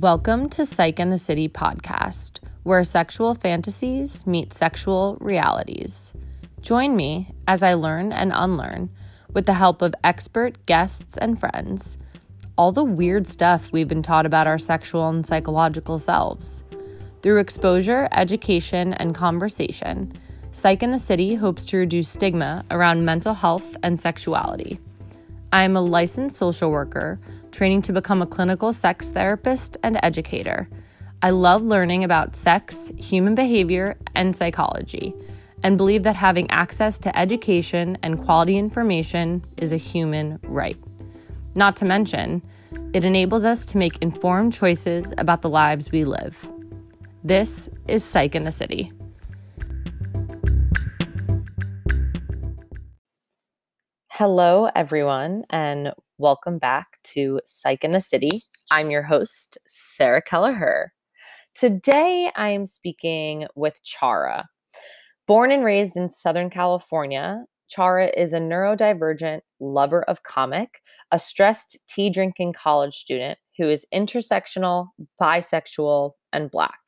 Welcome to Psych in the City podcast, where sexual fantasies meet sexual realities. Join me as I learn and unlearn, with the help of expert guests and friends, all the weird stuff we've been taught about our sexual and psychological selves. Through exposure, education, and conversation, Psych in the City hopes to reduce stigma around mental health and sexuality. I am a licensed social worker, training to become a clinical sex therapist and educator. I love learning about sex, human behavior, and psychology, and believe that having access to education and quality information is a human right. Not to mention, it enables us to make informed choices about the lives we live. This is Psych in the City. Hello, everyone, and welcome back to Psych in the City. I'm your host, Sarah Kelleher. Today, I am speaking with Chara. Born and raised in Southern California, Chara is a neurodivergent lover of comic, a stressed tea-drinking college student who is intersectional, bisexual, and Black.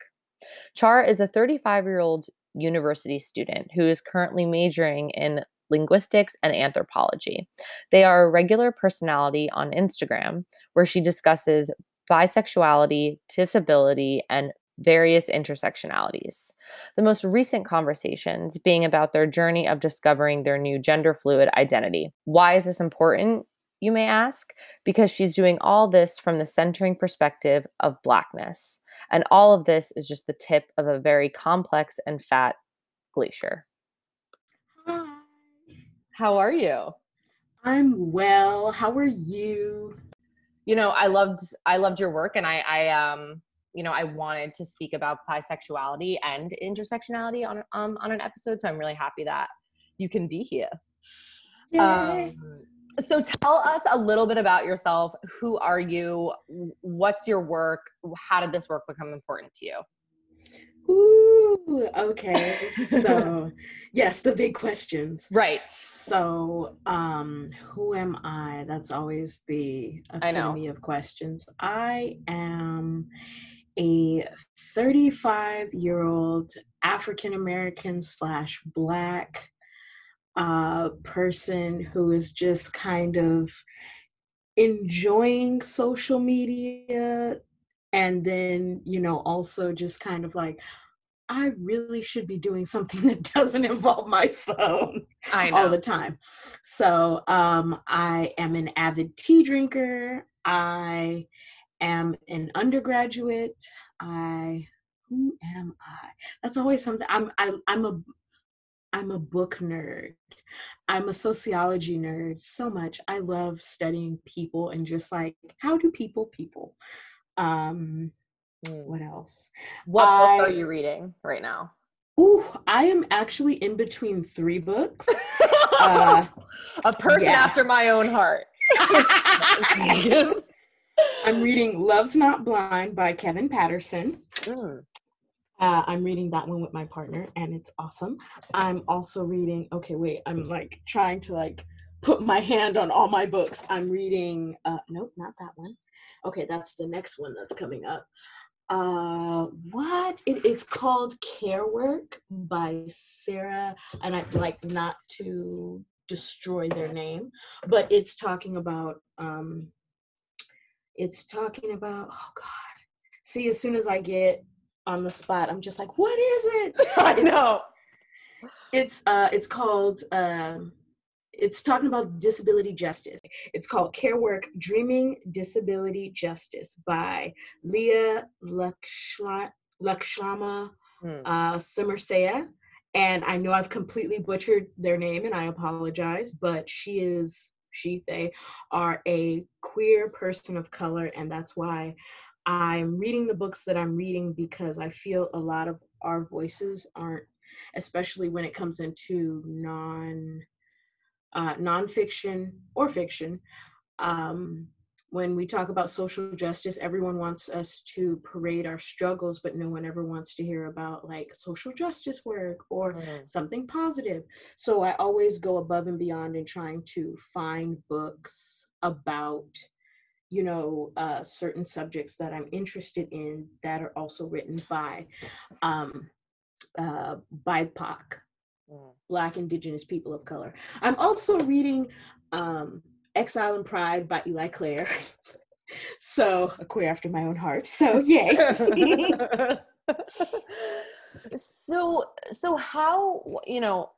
Chara is a 35-year-old university student who is currently majoring in linguistics and anthropology. They are a regular personality on Instagram, where she discusses bisexuality, disability, and various intersectionalities. The most recent conversations being about their journey of discovering their new gender fluid identity. Why is this important, you may ask? Because she's doing all this from the centering perspective of Blackness. And all of this is just the tip of a very complex and fat glacier. Hi. How are you? I'm well. How are you? You know, I loved your work, and I wanted to speak about bisexuality and intersectionality on an episode, so I'm really happy that you can be here. Yay. So tell us a little bit about yourself. Who are you? What's your work? How did this work become important to you? Ooh, okay. So, yes, the big questions. Right. So, who am I? That's always the epitome of questions. I am a 35-year-old African-American / Black person who is just kind of enjoying social media, and then, you know, also just kind of like, I really should be doing something that doesn't involve my phone all the time. So I am an avid tea drinker. I am an undergraduate. Who am I? That's always something. I'm a book nerd. I'm a sociology nerd so much. I love studying people and just like, how do people? What else? What book are you reading right now? Ooh, I am actually in between 3 books. A person after my own heart. I'm reading Love's Not Blind by Kevin Patterson. Mm. I'm reading that one with my partner, and it's awesome. I'm also reading, I'm like trying to like put my hand on all my books. I'm reading, nope, not that one. Okay, that's the next one that's coming up. It's called Care Work by Sarah, and I'd like not to destroy their name, but it's talking about, oh God. See, as soon as I get on the spot, I'm just like, what is it? I know. It's called, it's talking about disability justice. It's called Care Work, Dreaming Disability Justice by Leah Lakshla Simmersea. And I know I've completely butchered their name, and I apologize, but they are a queer person of color. And that's why I'm reading the books that I'm reading, because I feel a lot of our voices aren't, especially when it comes into nonfiction or fiction. When we talk about social justice, everyone wants us to parade our struggles, but no one ever wants to hear about like social justice work or something positive. So I always go above and beyond in trying to find books about you know, certain subjects that I'm interested in that are also written by BIPOC, Black Indigenous People of Color. I'm also reading Exile and Pride by Eli Clare. So, a queer after my own heart. So, yay. So how, you know,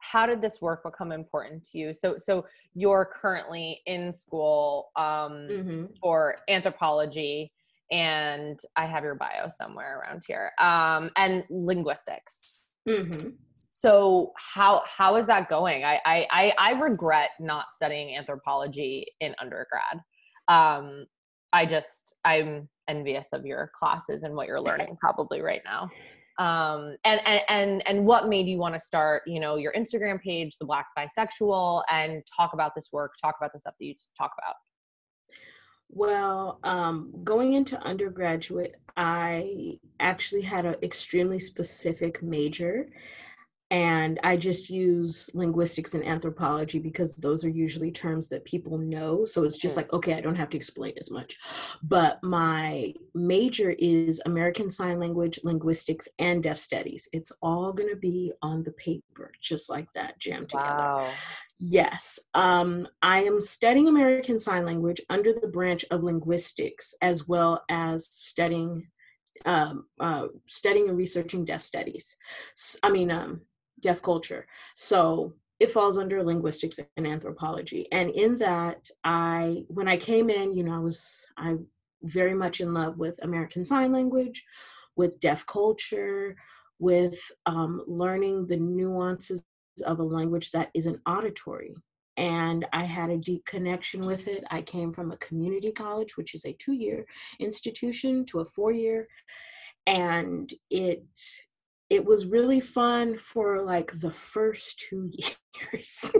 how did this work become important to you? So you're currently in school for anthropology, and I have your bio somewhere around here, and linguistics. Mm-hmm. So how is that going? I regret not studying anthropology in undergrad. I'm envious of your classes and what you're learning probably right now. And what made you want to start, you know, your Instagram page, The Black Bisexual, and talk about this work, talk about the stuff that you talk about? Well, going into undergraduate, I actually had an extremely specific major, and I just use linguistics and anthropology because those are usually terms that people know. So it's just like, okay, I don't have to explain as much. But my major is American Sign Language, linguistics, and Deaf Studies. It's all going to be on the paper, just like that, jammed together. Wow. Yes. I am studying American Sign Language under the branch of linguistics, as well as studying and researching Deaf Studies. Deaf culture. So it falls under linguistics and anthropology. And in that, when I came in, you know, I was very much in love with American Sign Language, with Deaf culture, with learning the nuances of a language that isn't auditory. And I had a deep connection with it. I came from a community college, which is a 2-year institution, to a 4-year. And it was really fun for like the first 2 years.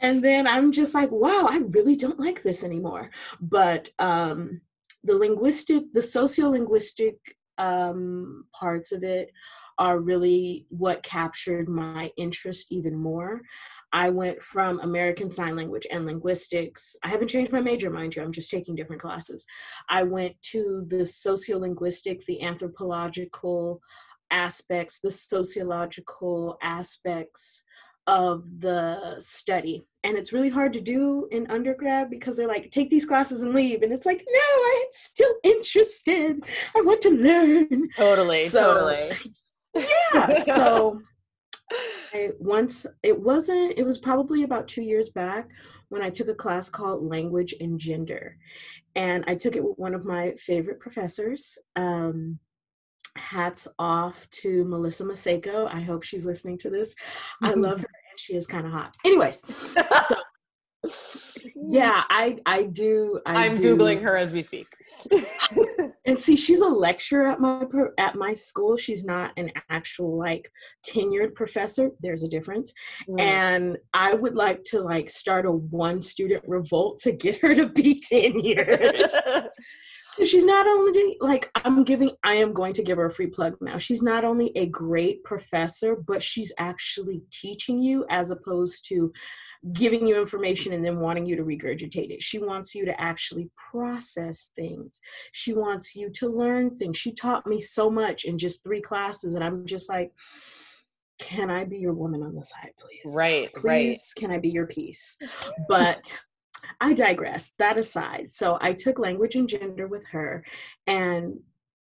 And then I'm just like, wow, I really don't like this anymore. But the sociolinguistic parts of it are really what captured my interest even more. I went from American Sign Language and linguistics. I haven't changed my major, mind you. I'm just taking different classes. I went to the sociolinguistic, the anthropological aspects, the sociological aspects of the study. And it's really hard to do in undergrad because they're like, take these classes and leave. And it's like, no, I'm still interested. I want to learn. Totally. Yeah. So it was probably about 2 years back when I took a class called Language and Gender. And I took it with one of my favorite professors. Hats off to Melissa Maseko. I hope she's listening to this. I love her, and she is kind of hot. Anyways, so yeah, I'm Googling her as we speak. And see, she's a lecturer at my school. She's not an actual like tenured professor. There's a difference. Mm. And I would like to like start a one student revolt to get her to be tenured. She's not only like, I am going to give her a free plug now. She's not only a great professor, but she's actually teaching you as opposed to giving you information and then wanting you to regurgitate it. She wants you to actually process things. She wants you to learn things. She taught me so much in just 3 classes, and I'm just like, can I be your woman on the side, please? Right. Please, right. Can I be your piece? But I digress, that aside. So I took Language and Gender with her, and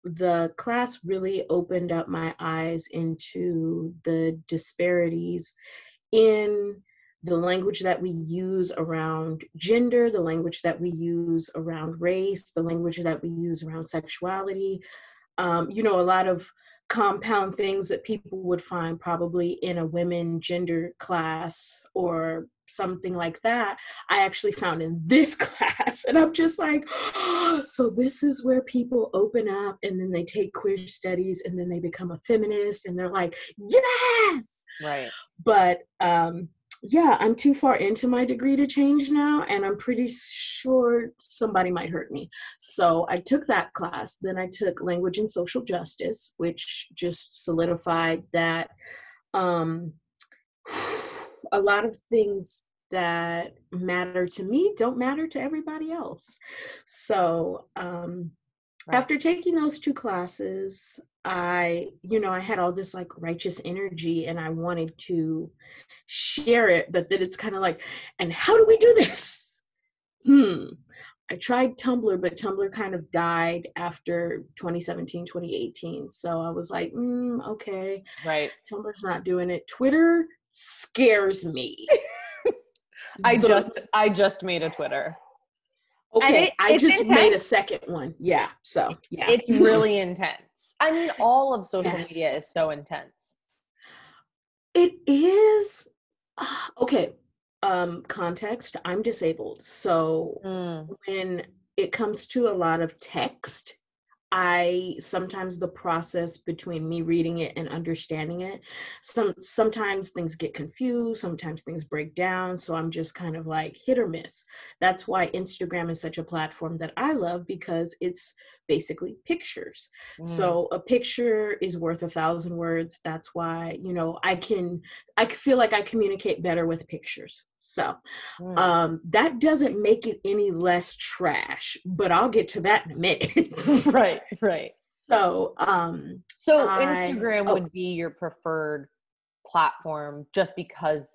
the class really opened up my eyes into the disparities in the language that we use around gender, the language that we use around race, the language that we use around sexuality, you know, a lot of compound things that people would find probably in a women gender class or something like that, I actually found in this class. And I'm just like, oh, so this is where people open up and then they take queer studies and then they become a feminist and they're like, yes. Right. But yeah, I'm too far into my degree to change now, and I'm pretty sure somebody might hurt me. So I took that class. Then I took Language and Social Justice, which just solidified that a lot of things that matter to me don't matter to everybody else. So right. After taking those two classes, I had all this like righteous energy and I wanted to share it, but then it's kind of like, and how do we do this? I tried Tumblr, but Tumblr kind of died after 2017, 2018. So I was like, okay. Right. Tumblr's not doing it. Twitter scares me. I just made a Twitter. Okay. I just made a second one. Yeah. So yeah. It's really intense. I mean, all of social media is so intense. It is. Okay. Context, I'm disabled. So when it comes to a lot of text, sometimes the process between me reading it and understanding it, sometimes things get confused, sometimes things break down. So I'm just kind of like hit or miss. That's why Instagram is such a platform that I love, because it's basically pictures. So a picture is worth 1,000 words. That's why, I feel like I communicate better with pictures. So that doesn't make it any less trash, but I'll get to that in a minute. Right. So, Instagram would be your preferred platform just because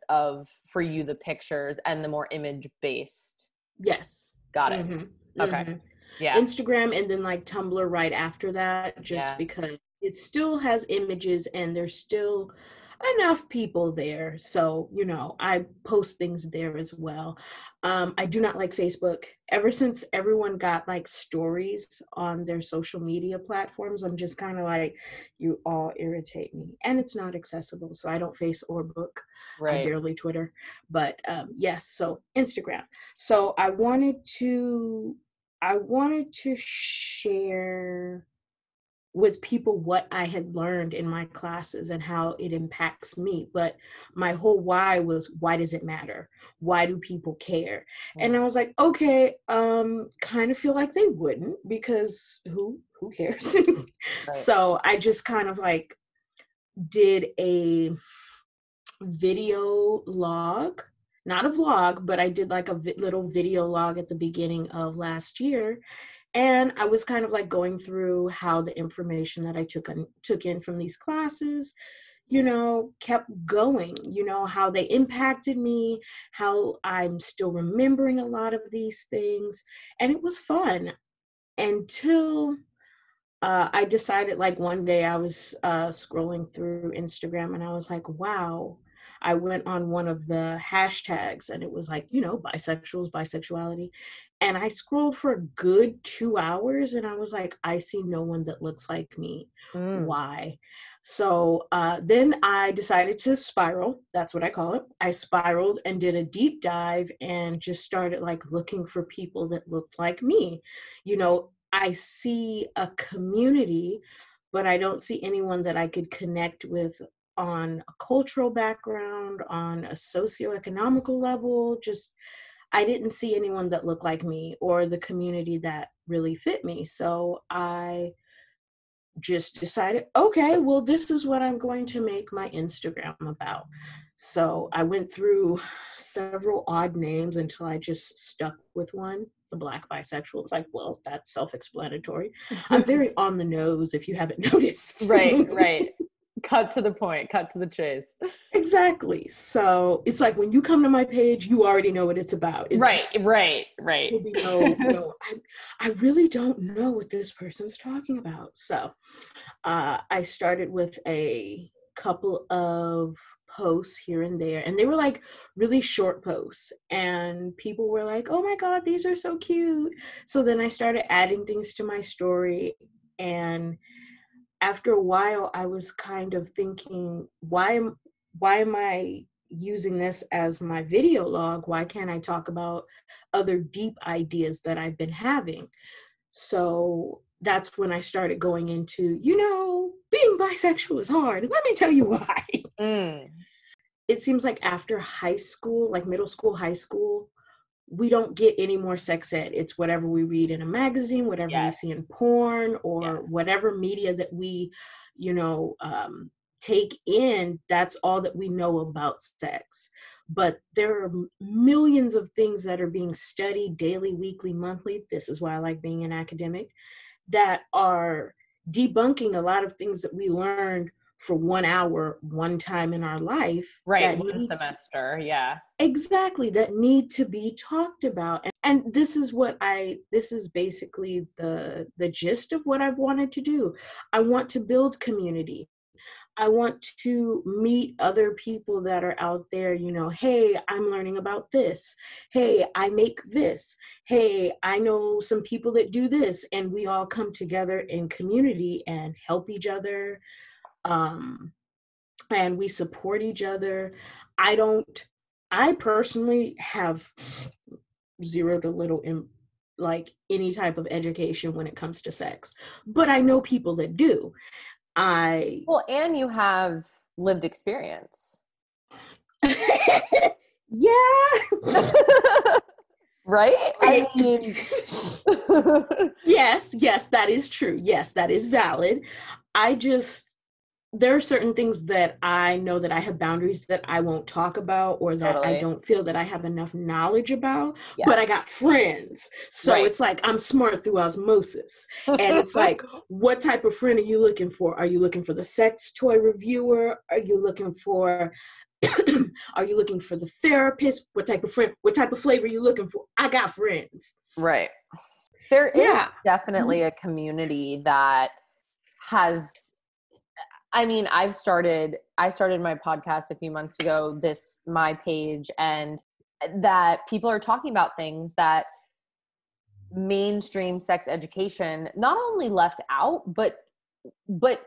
for you, the pictures and the more image based. Yes. Got it. Mm-hmm. Okay. Mm-hmm. Yeah. Instagram and then like Tumblr right after that, because it still has images and there's still enough people there. So, I post things there as well. I do not like Facebook. Ever since everyone got like stories on their social media platforms, I'm just kind of like, you all irritate me. And it's not accessible. So I don't Face or Book. Right. I barely Twitter. But so Instagram. So I wanted to share with people what I had learned in my classes and how it impacts me. But my whole why was, why does it matter? Why do people care? And I was like, okay, kind of feel like they wouldn't, because who cares? Right. So I just kind of like did a video log, not a vlog, but I did like a little video log at the beginning of last year. And I was kind of like going through how the information that I took in from these classes, kept going, how they impacted me, how I'm still remembering a lot of these things. And it was fun until I decided, like, one day I was scrolling through Instagram and I was like, wow. I went on one of the hashtags and it was like, bisexuals, bisexuality. And I scrolled for a good 2 hours and I was like, I see no one that looks like me. Why? So then I decided to spiral. That's what I call it. I spiraled and did a deep dive and just started like looking for people that looked like me. I see a community, but I don't see anyone that I could connect with on a cultural background, on a socioeconomical level. Just, I didn't see anyone that looked like me or the community that really fit me. So I just decided, okay, well, this is what I'm going to make my Instagram about. So I went through several odd names until I just stuck with one, the Black Bisexual. It's like, well, that's self-explanatory. I'm very on the nose, if you haven't noticed. Right. Cut to the point, cut to the chase. Exactly. So it's like, when you come to my page, you already know what it's about. It's right. I really don't know what this person's talking about. So I started with a couple of posts here and there, and they were like really short posts, and people were like, oh my God, these are so cute. So then I started adding things to my story, and after a while, I was kind of thinking, why am I using this as my video log? Why can't I talk about other deep ideas that I've been having? So that's when I started going into, being bisexual is hard. Let me tell you why. It seems like after high school, like middle school, high school, we don't get any more sex ed. It's whatever we read in a magazine, whatever we see in porn, or whatever media that we, take in, that's all that we know about sex. But there are millions of things that are being studied daily, weekly, monthly. This is why I like being an academic, that are debunking a lot of things that we learned for 1 hour, one time in our life. Right, one semester, yeah. Exactly, that need to be talked about. And this is what this is basically the gist of what I've wanted to do. I want to build community. I want to meet other people that are out there, you know, hey, I'm learning about this. Hey, I make this. Hey, I know some people that do this. And we all come together in community and help each other. And we support each other. I personally have zero to little, like any type of education when it comes to sex, but I know people that do. Well, and you have lived experience. Yeah. Right? I mean, yes, that is true. Yes, that is valid. There are certain things that I know that I have boundaries that I won't talk about, or that totally. I don't feel that I have enough knowledge about, yeah. But I got friends. So right. It's like, I'm smart through osmosis. And it's like, what type of friend are you looking for? Are you looking for the sex toy reviewer? Are you looking for the therapist? What type of friend, what type of flavor are you looking for? I got friends. Right. There yeah. is definitely a community that has, I mean, I started my podcast a few months ago, my page, and that people are talking about things that mainstream sex education not only left out, but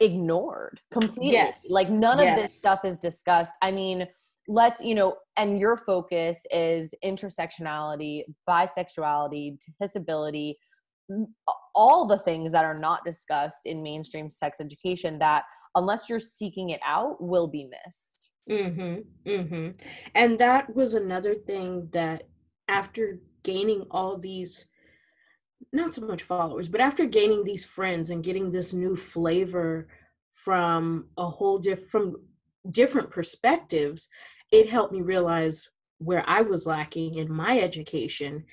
ignored completely. Yes. Like none yes. of this stuff is discussed. I mean, and your focus is intersectionality, bisexuality, disability, all the things that are not discussed in mainstream sex education that, unless you're seeking it out, will be missed. Mm-hmm, mm-hmm. And that was another thing that after gaining all these, not so much followers, but after gaining these friends and getting this new flavor from from different perspectives, it helped me realize where I was lacking in my education.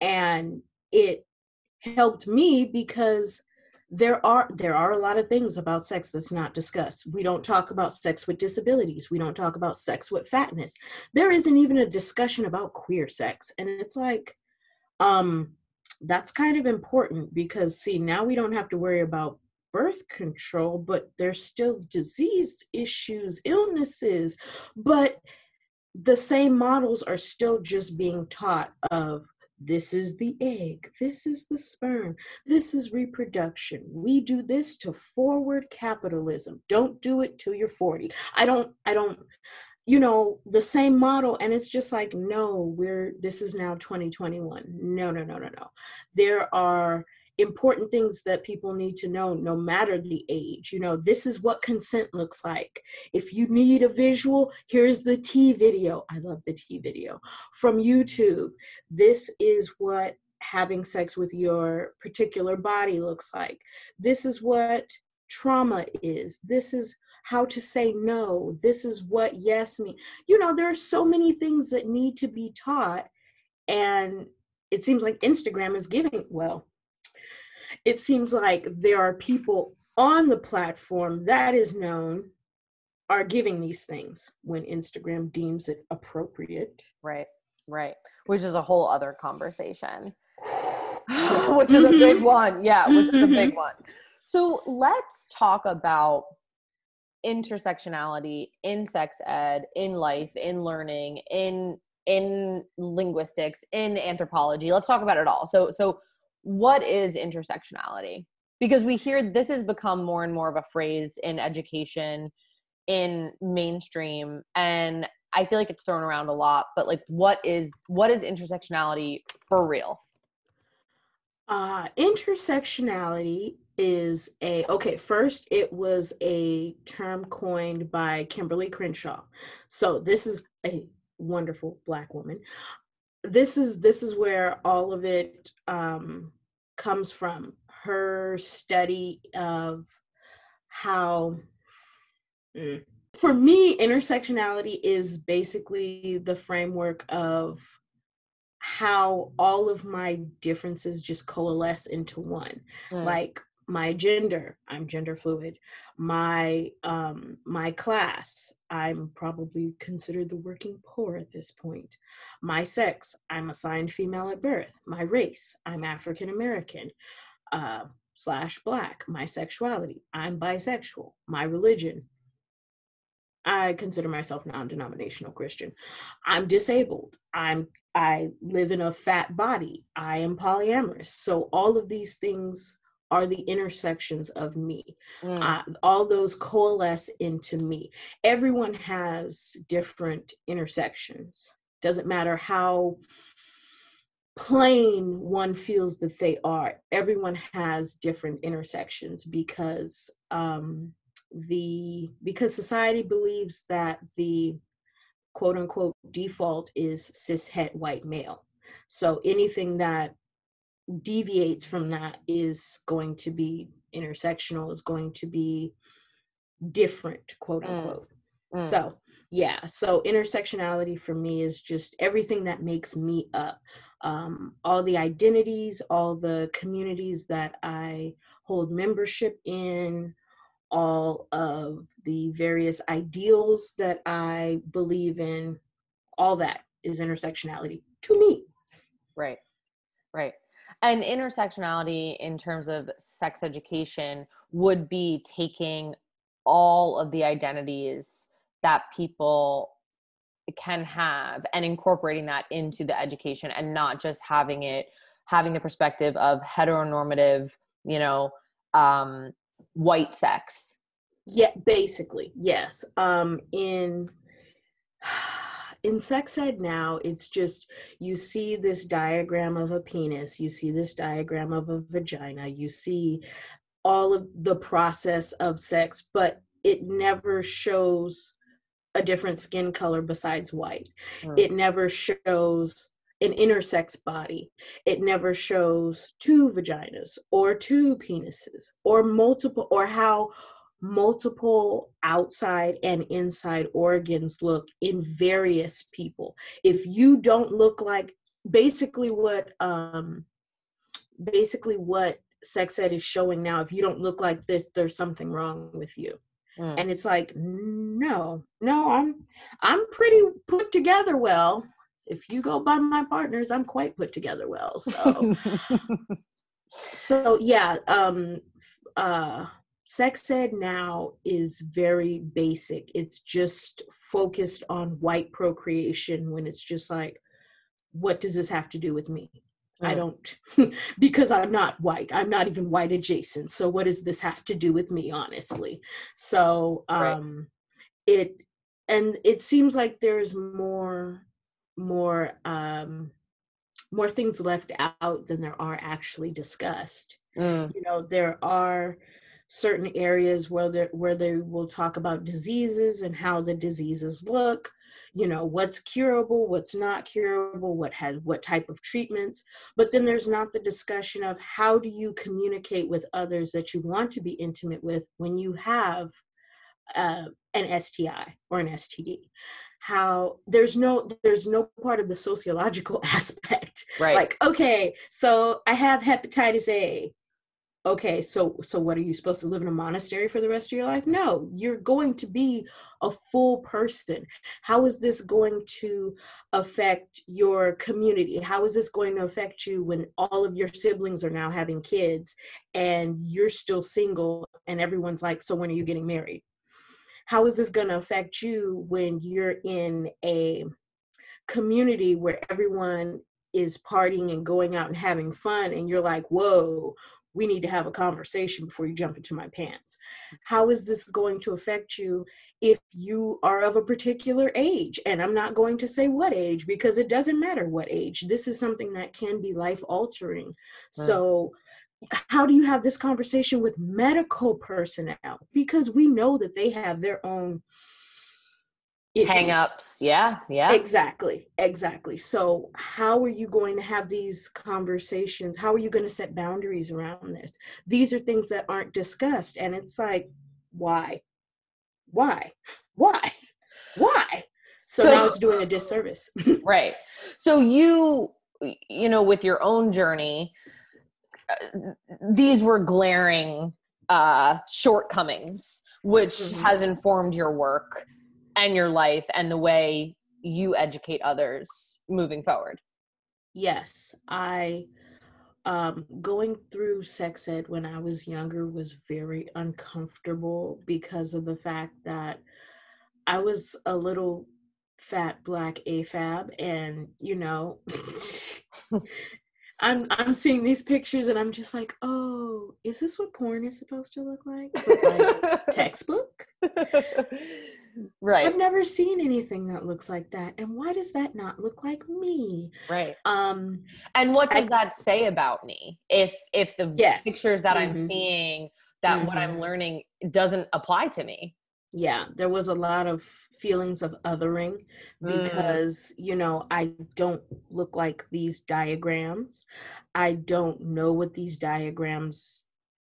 And it helped me because there are a lot of things about sex that's not discussed. We don't talk about sex with disabilities. We don't talk about sex with fatness. There isn't even a discussion about queer sex. And it's like, that's kind of important because, see, now we don't have to worry about birth control, but there's still disease issues, illnesses, but the same models are still just being taught of, this is the egg, this is the sperm, this is reproduction. We do this to forward capitalism. Don't do it till you're 40. I don't, the same model. And it's just like, no, this is now 2021. No. There are important things that people need to know, no matter the age. This is what consent looks like. If you need a visual, here's the T video. I love the T video from YouTube. This is what having sex with your particular body looks like. This is what trauma is. This is how to say no. This is what yes means. There are so many things that need to be taught, and it seems like Instagram is giving well. It seems like there are people on the platform that is known are giving these things when Instagram deems it appropriate. Right. Which is a whole other conversation. Which is a big one. Yeah, which is a big one. So let's talk about intersectionality in sex ed, in life, in learning, in linguistics, in anthropology. Let's talk about it all. So what is intersectionality? Because we hear this has become more and more of a phrase in education, in mainstream, and I feel like it's thrown around a lot, but like what is intersectionality for real? Intersectionality is first it was a term coined by Kimberlé Crenshaw. So this is a wonderful Black woman. This is where all of it comes from. Her study of how For me, intersectionality is basically the framework of how all of my differences just coalesce into one. Mm. Like my gender, I'm gender fluid. My class, I'm probably considered the working poor at this point. My sex, I'm assigned female at birth. My race, I'm African American / Black. My sexuality, I'm bisexual. My religion, I consider myself non-denominational Christian. I'm disabled. I live in a fat body. I am polyamorous. So all of these things are the intersections of me. Mm. All those coalesce into me. Everyone has different intersections. Doesn't matter how plain one feels that they are. Everyone has different intersections because society believes that the quote unquote default is cis het white male. So anything that deviates from that is going to be intersectional, is going to be different, quote unquote. Mm. Mm. So intersectionality for me is just everything that makes me up. All the identities, all the communities that I hold membership in, all of the various ideals that I believe in, all that is intersectionality to me. Right, right. And intersectionality in terms of sex education would be taking all of the identities that people can have and incorporating that into the education and not just having the perspective of heteronormative, white sex. Yeah, basically, yes. In sex ed now, it's just, you see this diagram of a penis, you see this diagram of a vagina, you see all of the process of sex, but it never shows a different skin color besides white. Mm. It never shows an intersex body. It never shows two vaginas or two penises or how multiple outside and inside organs look in various people. If you don't look like basically what sex ed is showing now, if you don't look like this, there's something wrong with you. Mm. And it's like, no, I'm pretty put together well. If you go by my partners, I'm quite put together well. So, sex ed now is very basic. It's just focused on white procreation when it's just like, what does this have to do with me? Mm. I don't, because I'm not white. I'm not even white adjacent. So what does this have to do with me, honestly? So it seems like there's more things left out than there are actually discussed. Mm. There are certain areas where they will talk about diseases and how the diseases look, what's curable, what's not curable, what type of treatments, but then there's not the discussion of how do you communicate with others that you want to be intimate with when you have an STI or an STD. How there's no part of the sociological aspect. Right. Like, okay, so I have hepatitis A. Okay, so what, are you supposed to live in a monastery for the rest of your life? No, you're going to be a full person. How is this going to affect your community? How is this going to affect you when all of your siblings are now having kids and you're still single and everyone's like, so when are you getting married? How is this going to affect you when you're in a community where everyone is partying and going out and having fun and you're like, whoa, we need to have a conversation before you jump into my pants? How is this going to affect you if you are of a particular age? And I'm not going to say what age because it doesn't matter what age. This is something that can be life altering. Right. So how do you have this conversation with medical personnel? Because we know that they have their own issues. Hang-ups. Yeah. Exactly. So how are you going to have these conversations? How are you going to set boundaries around this? These are things that aren't discussed. And it's like, why? Why? So now it's doing a disservice. Right. So you know, with your own journey, these were glaring shortcomings, which has informed your work and your life and the way you educate others moving forward. Yes. Going through sex ed when I was younger was very uncomfortable because of the fact that I was a little fat black AFAB, and you know, I'm seeing these pictures and I'm just like, oh, is this what porn is supposed to look like? Like textbook? Right. I've never seen anything that looks like that. And why does that not look like me? Right. And what does that say about me? If the pictures that I'm seeing, that what I'm learning doesn't apply to me. Yeah, there was a lot of feelings of othering because, you know, I don't look like these diagrams. I don't know what these diagrams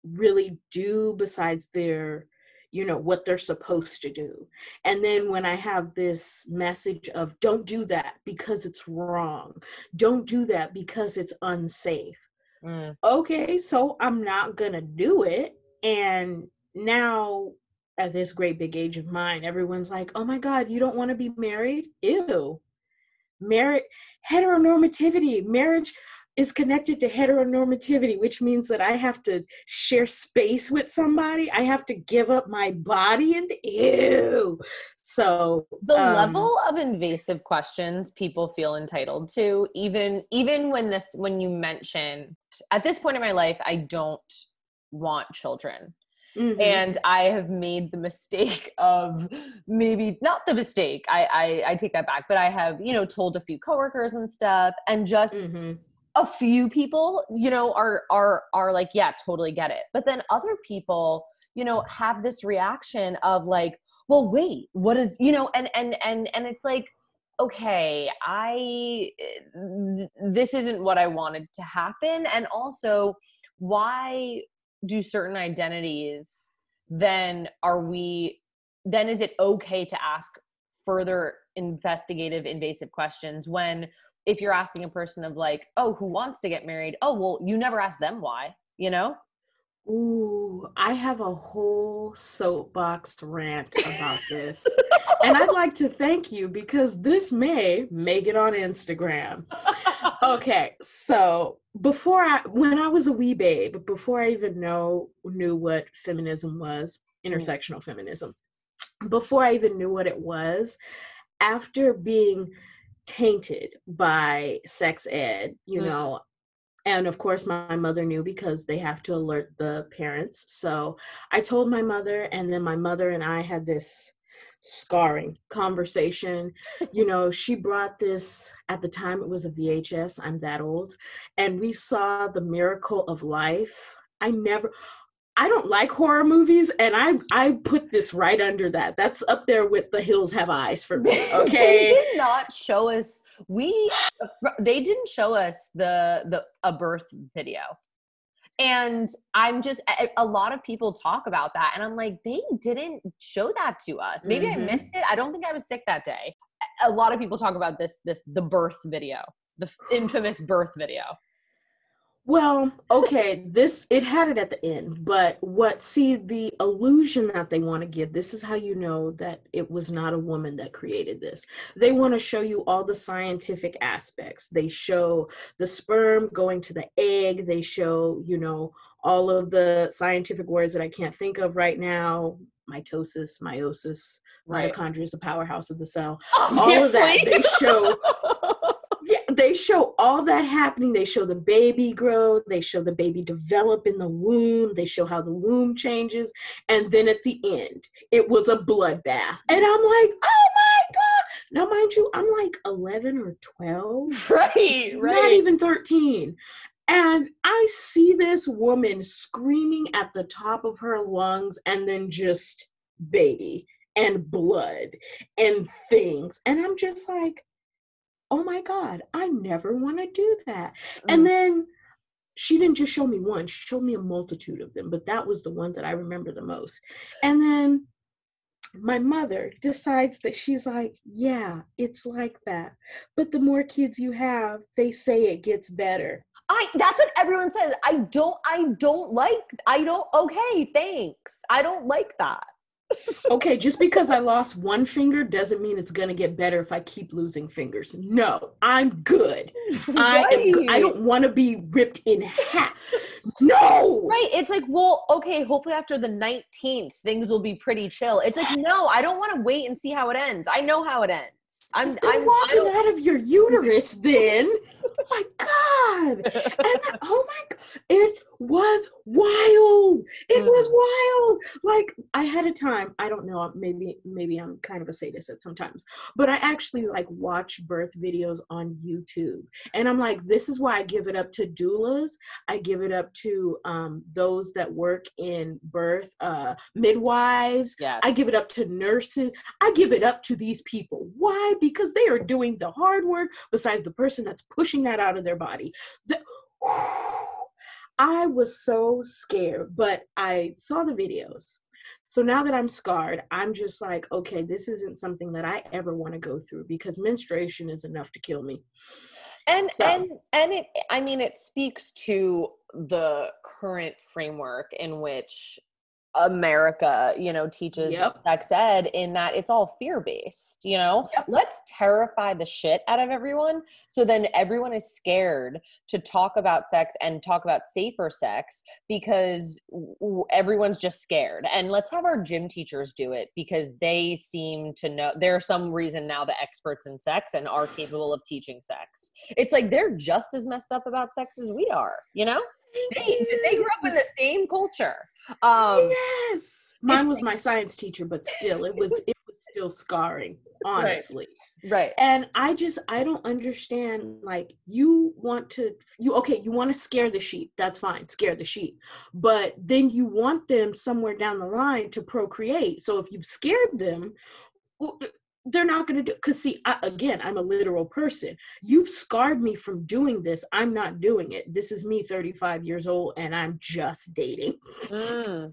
really do besides their, you know, what they're supposed to do. And then when I have this message of don't do that because it's wrong. Don't do that because it's unsafe. Okay, so I'm not going to do it. And now, at this great big age of mine, everyone's like, oh my God, you don't want to be married? Ew. Heteronormativity. Marriage is connected to heteronormativity, which means that I have to share space with somebody. I have to give up my body and ew. So the level of invasive questions people feel entitled to, even when you mention, at this point in my life, I don't want children. Mm-hmm. And I have made the mistake of maybe not the mistake. I take that back, but I have, you know, told a few coworkers and stuff, and just a few people, you know, are like, yeah, totally get it. But then other people, you know, have this reaction of like, well, wait, what is, you know, and it's like, okay, this isn't what I wanted to happen. And also, why do certain identities, then is it okay to ask further investigative, invasive questions when, if you're asking a person of like, oh, who wants to get married? Oh, well, you never asked them why, you know? Ooh, I have a whole soapbox rant about this. And I'd like to thank you because this may make it on Instagram. Okay, so when I was a wee babe, before I even knew what feminism was, intersectional feminism, before I even knew what it was, after being tainted by sex ed, you know, and of course my mother knew because they have to alert the parents. So I told my mother, and then my mother and I had this scarring conversation. You know, she brought this, at the time it was a VHS, I'm that old, and we saw The Miracle of Life. I don't like horror movies, and I put this right under that. That's up there with The Hills Have Eyes for me, okay? They did not show us, they didn't show us a birth video. And I'm just, a lot of people talk about that, and I'm like, they didn't show that to us. Maybe I missed it. I don't think I was sick that day. A lot of people talk about the birth video, the infamous birth video. Well, okay, it had it at the end, but the illusion that they want to give, this is how you know that it was not a woman that created this. They want to show you all the scientific aspects. They show the sperm going to the egg. They show, you know, all of the scientific words that I can't think of right now. Mitosis, meiosis, mitochondria is a powerhouse of the cell. Obviously. All of that, they show... They show all that happening. They show the baby grow. They show the baby develop in the womb. They show how the womb changes. And then at the end, it was a bloodbath. And I'm like, oh my God. Now, mind you, I'm like 11 or 12. Right. Not even 13. And I see this woman screaming at the top of her lungs, and then just baby and blood and things. And I'm just like, oh my God, I never want to do that. And then she didn't just show me one, she showed me a multitude of them, but that was the one that I remember the most. And then my mother decides that she's like, yeah, it's like that. But the more kids you have, they say it gets better. That's what everyone says. Okay, thanks. I don't like that. Okay, just because I lost one finger doesn't mean it's going to get better if I keep losing fingers. No, I'm good. I don't want to be ripped in half. No! Right, it's like, well, okay, hopefully after the 19th, things will be pretty chill. It's like, no, I don't want to wait and see how it ends. I know how it ends. I'm walking out of your uterus then. Oh my God. It was wild. It was wild. Like, I had a time, I don't know, maybe I'm kind of a sadist at sometimes, but I actually like watch birth videos on YouTube. And I'm like, this is why I give it up to doulas. I give it up to those that work in birth, midwives. Yes. I give it up to nurses. I give it up to these people. Why? Because they are doing the hard work besides the person that's pushing that out of their body. I was so scared, but I saw the videos. So now that I'm scarred, I'm just like, okay, this isn't something that I ever want to go through because menstruation is enough to kill me. It speaks to the current framework in which America, teaches sex ed, in that it's all fear-based, Let's terrify the shit out of everyone. So then everyone is scared to talk about sex and talk about safer sex because everyone's just scared. And let's have our gym teachers do it because they seem to know. There's some reason now the experts in sex and are capable of teaching sex. It's like, they're just as messed up about sex as we are, They grew up in the same culture. Yes. Mine was my science teacher, but still, it was still scarring, honestly. Right. And I don't understand, like, you want to scare the sheep. That's fine. Scare the sheep. But then you want them somewhere down the line to procreate. So if you've scared them, they're not going to do, because see, I'm a literal person. You've scarred me from doing this. I'm not doing it. This is me 35 years old and I'm just dating.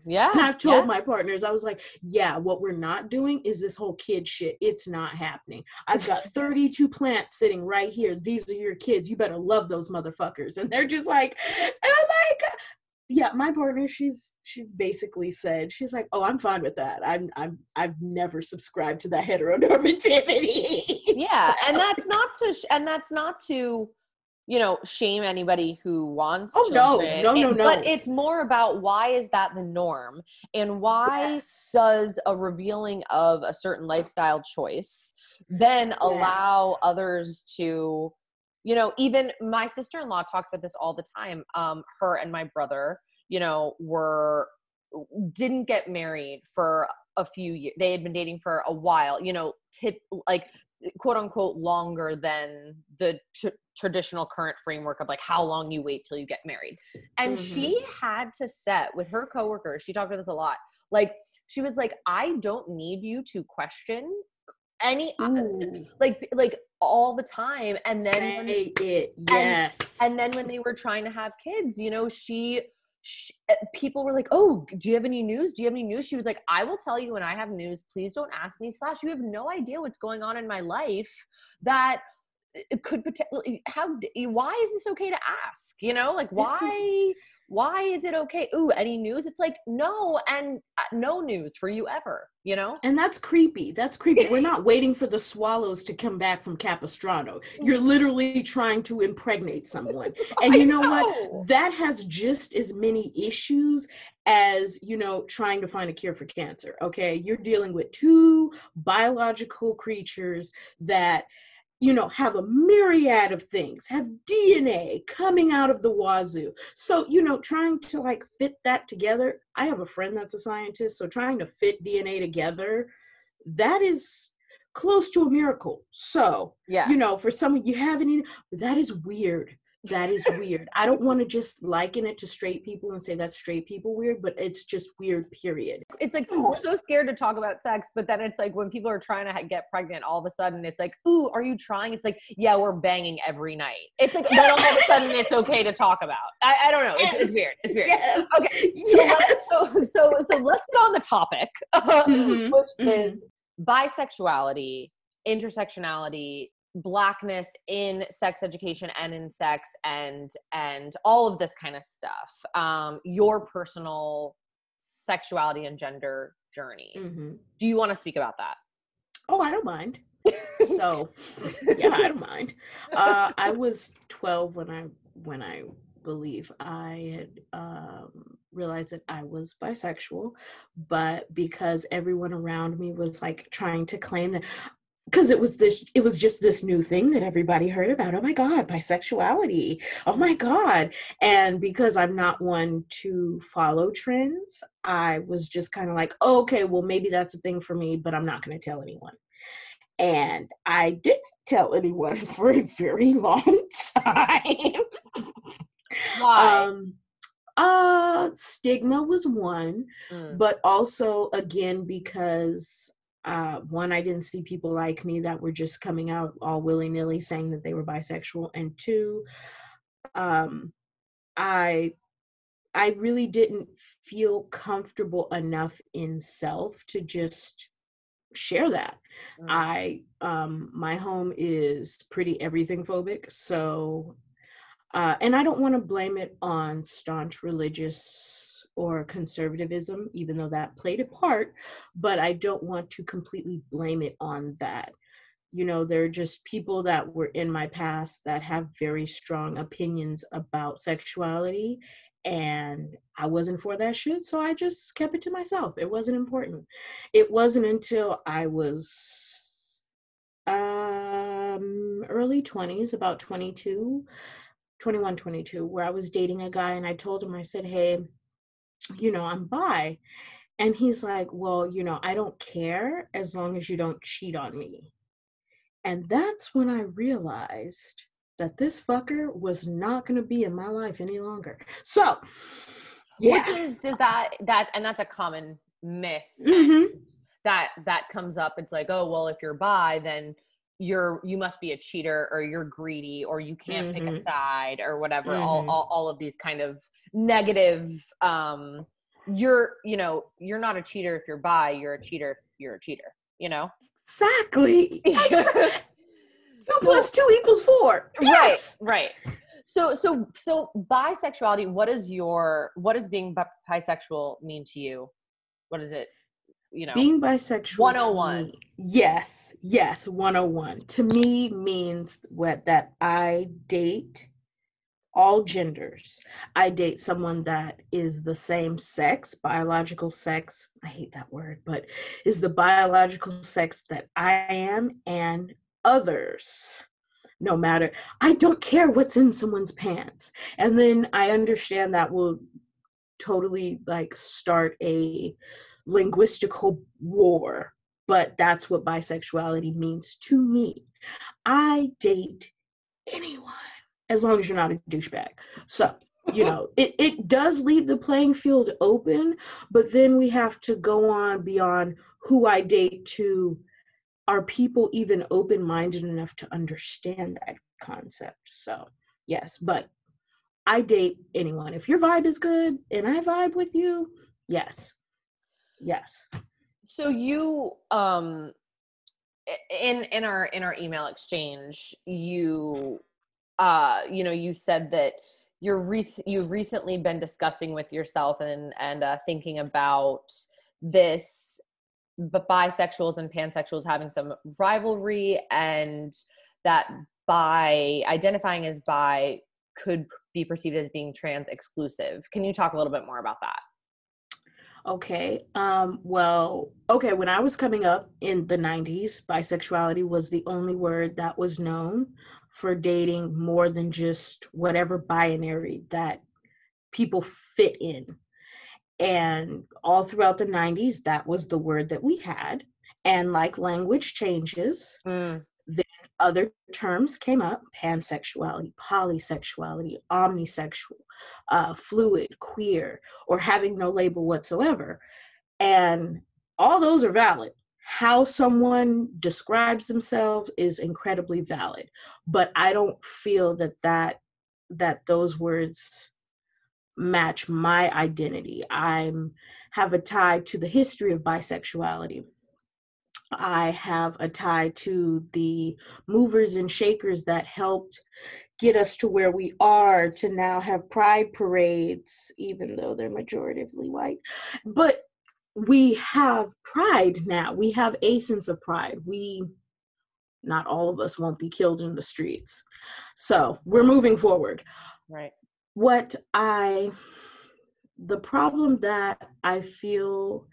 Yeah. And I've told my partners, I was like, yeah, what we're not doing is this whole kid shit. It's not happening. I've got 32 plants sitting right here. These are your kids. You better love those motherfuckers. And they're just like, oh my God. Yeah, my partner, she's basically said, she's like, oh, I'm fine with that. I've never subscribed to that heteronormativity. Yeah, and that's not to shame anybody who wants children. No. But it's more about, why is that the norm? And why does a revealing of a certain lifestyle choice then allow others to... even my sister-in-law talks about this all the time. Her and my brother, didn't get married for a few years. They had been dating for a while, quote unquote, longer than the traditional current framework of like how long you wait till you get married. And she had to set with her coworkers. She talked about this a lot. Like, she was like, I don't need you to question any, like all the time. And then when when they were trying to have kids, people were like, oh, do you have any news? She was like, I will tell you when I have news, please don't ask me, / you have no idea what's going on in my life that could potentially, why is this okay to ask? Why is it okay? Ooh, any news? It's like, no, and no news for you ever, And that's creepy. We're not waiting for the swallows to come back from Capistrano. You're literally trying to impregnate someone. And you know what? That has just as many issues as, trying to find a cure for cancer, okay? You're dealing with two biological creatures that have a myriad of things, have DNA coming out of the wazoo. So, trying to like fit that together. I have a friend that's a scientist. So trying to fit DNA together, that is close to a miracle. So, for someone, that is weird. that is weird. I don't want to just liken it to straight people and say that's straight people weird, but it's just weird, period. It's like, we're so scared to talk about sex, but then it's like when people are trying to get pregnant, all of a sudden it's like, ooh, are you trying? It's like, yeah, we're banging every night. It's like, then all of a sudden it's okay to talk about. I don't know. Yes. It's weird. It's weird. Yes. Okay. Yes. So let's get on the topic, mm-hmm. which mm-hmm. is bisexuality, intersectionality, Blackness in sex education and in sex and all of this kind of stuff, your personal sexuality and gender journey. Mm-hmm. Do you want to speak about that? Oh, I don't mind. So yeah, I don't mind. I was 12 when I believe I had realized that I was bisexual, but because everyone around me was like trying to claim that, because it was just this new thing that everybody heard about. Oh my God, bisexuality. Oh my God. And because I'm not one to follow trends, I was just kind of like, oh, okay, well, maybe that's a thing for me, but I'm not going to tell anyone. And I didn't tell anyone for a very long time. Why? Stigma was one, but also, again, because one, I didn't see people like me that were just coming out all willy-nilly saying that they were bisexual. And two, I really didn't feel comfortable enough in self to just share that. Mm-hmm. My home is pretty everything phobic. So, and I don't want to blame it on staunch religious or conservatism, even though that played a part, but I don't want to completely blame it on that. You know, there are just people that were in my past that have very strong opinions about sexuality, and I wasn't for that shit, so I just kept it to myself. It wasn't important. It wasn't until I was early 20s, about 21, 22, where I was dating a guy, and I told him, I said, hey, you know, I'm bi. And he's like, well, you know, I don't care as long as you don't cheat on me. And that's when I realized that this fucker was not going to be in my life any longer. So, yeah. Which is, and that's a common myth mm-hmm. that comes up. It's like, oh, well, if you're bi, then you must be a cheater, or you're greedy, or you can't mm-hmm. pick a side, or whatever, mm-hmm. all of these kind of negative, you're not a cheater if you're bi, you're a cheater, you know? Exactly. 2 + 2 = 4. Yes! Right. So bisexuality, what does being bisexual mean to you? What is it? You know, being bisexual 101 me, yes 101 to me means that I date all genders. I date someone that is the same sex, biological sex, I hate that word, but is the biological sex that I am, and others. No matter, I don't care what's in someone's pants. And then I understand that will totally like start a linguistical war, but that's what bisexuality means to me. I date anyone as long as you're not a douchebag. So, you know, it does leave the playing field open, but then we have to go on beyond who I date to, are people even open-minded enough to understand that concept? So, yes, but I date anyone. If your vibe is good and I vibe with you, yes. Yes. So you, in our email exchange, you, you said that you've recently been discussing with yourself and thinking about this, but bisexuals and pansexuals having some rivalry, and that by identifying as bi could be perceived as being trans exclusive. Can you talk a little bit more about that? Okay. When I was coming up in the 90s, bisexuality was the only word that was known for dating more than just whatever binary that people fit in. And all throughout the 90s, that was the word that we had. And like language changes, then Other terms came up: pansexuality, polysexuality, omnisexual, fluid, queer, or having no label whatsoever. And all those are valid. How someone describes themselves is incredibly valid, but I don't feel that those words match my identity. I have a tie to the history of bisexuality. I have a tie to the movers and shakers that helped get us to where we are, to now have pride parades, even though they're majoritively white. But we have pride now. We have a sense of pride. Not all of us won't be killed in the streets. So we're moving forward. Right. The problem that I feel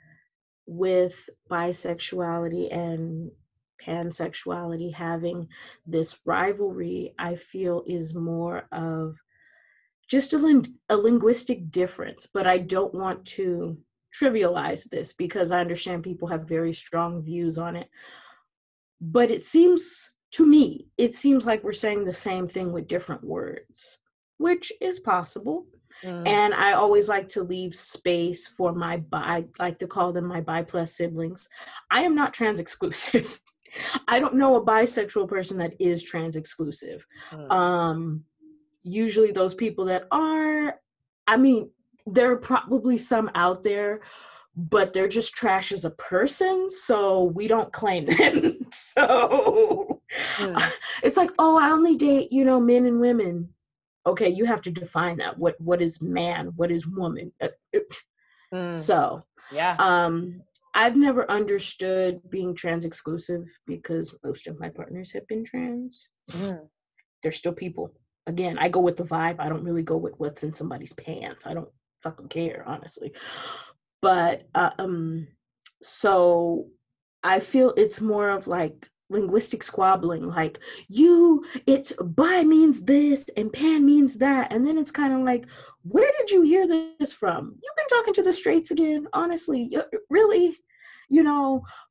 with bisexuality and pansexuality having this rivalry, I feel, is more of just a linguistic difference. But I don't want to trivialize this, because I understand people have very strong views on it. But it seems like we're saying the same thing with different words, which is possible. Mm. And I always like to leave space for I like to call them my bi-plus siblings. I am not trans exclusive. I don't know a bisexual person that is trans exclusive. Mm. Usually those people that are, there are probably some out there, but they're just trash as a person, so we don't claim them. So it's like, oh, I only date, men and women. Okay, you have to define that. What is man? What is woman? So yeah, I've never understood being trans exclusive, because most of my partners have been trans. Mm. They're still people. Again, I go with the vibe. I don't really go with what's in somebody's pants. I don't fucking care, honestly. But so I feel it's more of like linguistic squabbling, like it's bi means this and pan means that, and then it's kind of like, where did you hear this from? You've been talking to the straights again, honestly. Really,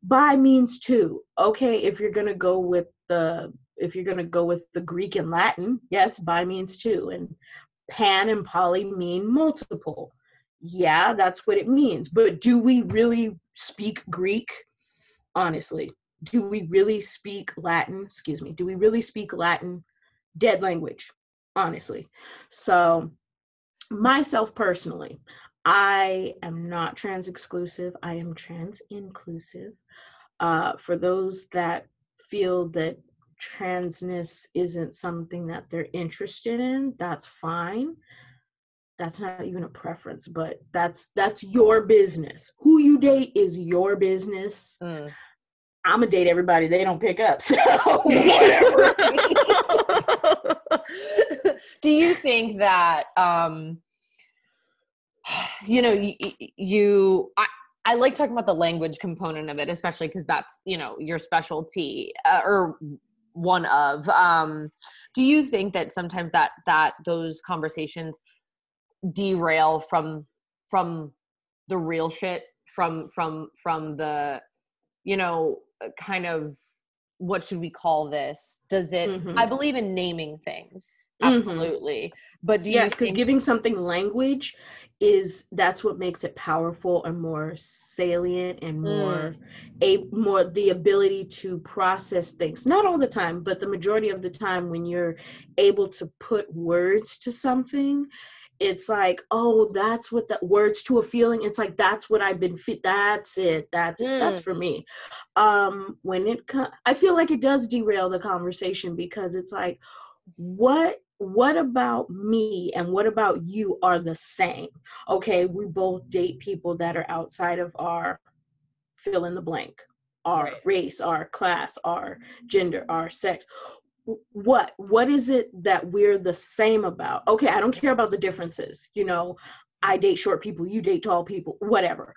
bi means two. Okay, if you're gonna go with the Greek and Latin, yes, bi means two, and pan and poly mean multiple. Yeah, that's what it means. But do we really speak Greek? Honestly, do we really speak Latin? Excuse me. Do we really speak Latin? Dead language, honestly. So myself personally, I am not trans exclusive. I am trans inclusive. For those that feel that transness isn't something that they're interested in, that's fine. That's not even a preference, but that's your business. Who you date is your business. Mm. I'm going to date everybody they don't pick up, so whatever. Do you think that, I like talking about the language component of it, especially because that's, your specialty, or one of, do you think that sometimes that those conversations derail from the real shit, from the, kind of, what should we call this? Does it, mm-hmm. I believe in naming things. Absolutely. Mm-hmm. But do you think, because giving something language that's what makes it powerful and more salient and more the ability to process things. Not all the time, but the majority of the time, when you're able to put words to something, it's like, oh, that's what that words to a feeling. It's like, that's what I've been, that's it. That's for me. I feel like it does derail the conversation, because it's like, what about me and what about you are the same? Okay, we both date people that are outside of our fill in the blank, our race, our class, our gender, our sex. What is it that we're the same about? Okay, I don't care about the differences. I date short people, you date tall people, whatever.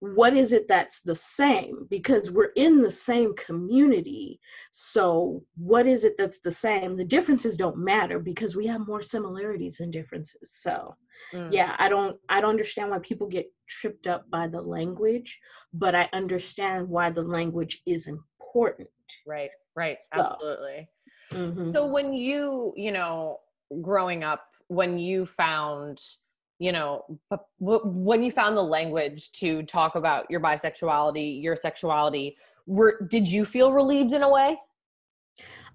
What is it that's the same? Because we're in the same community. So what is it that's the same? The differences don't matter, because we have more similarities than differences. So I don't understand why people get tripped up by the language, but I understand why the language is important. Right. Right. Absolutely. So, so when you, you know, growing up, when you found, you know, when you found the language to talk about your bisexuality, your sexuality, did you feel relieved in a way?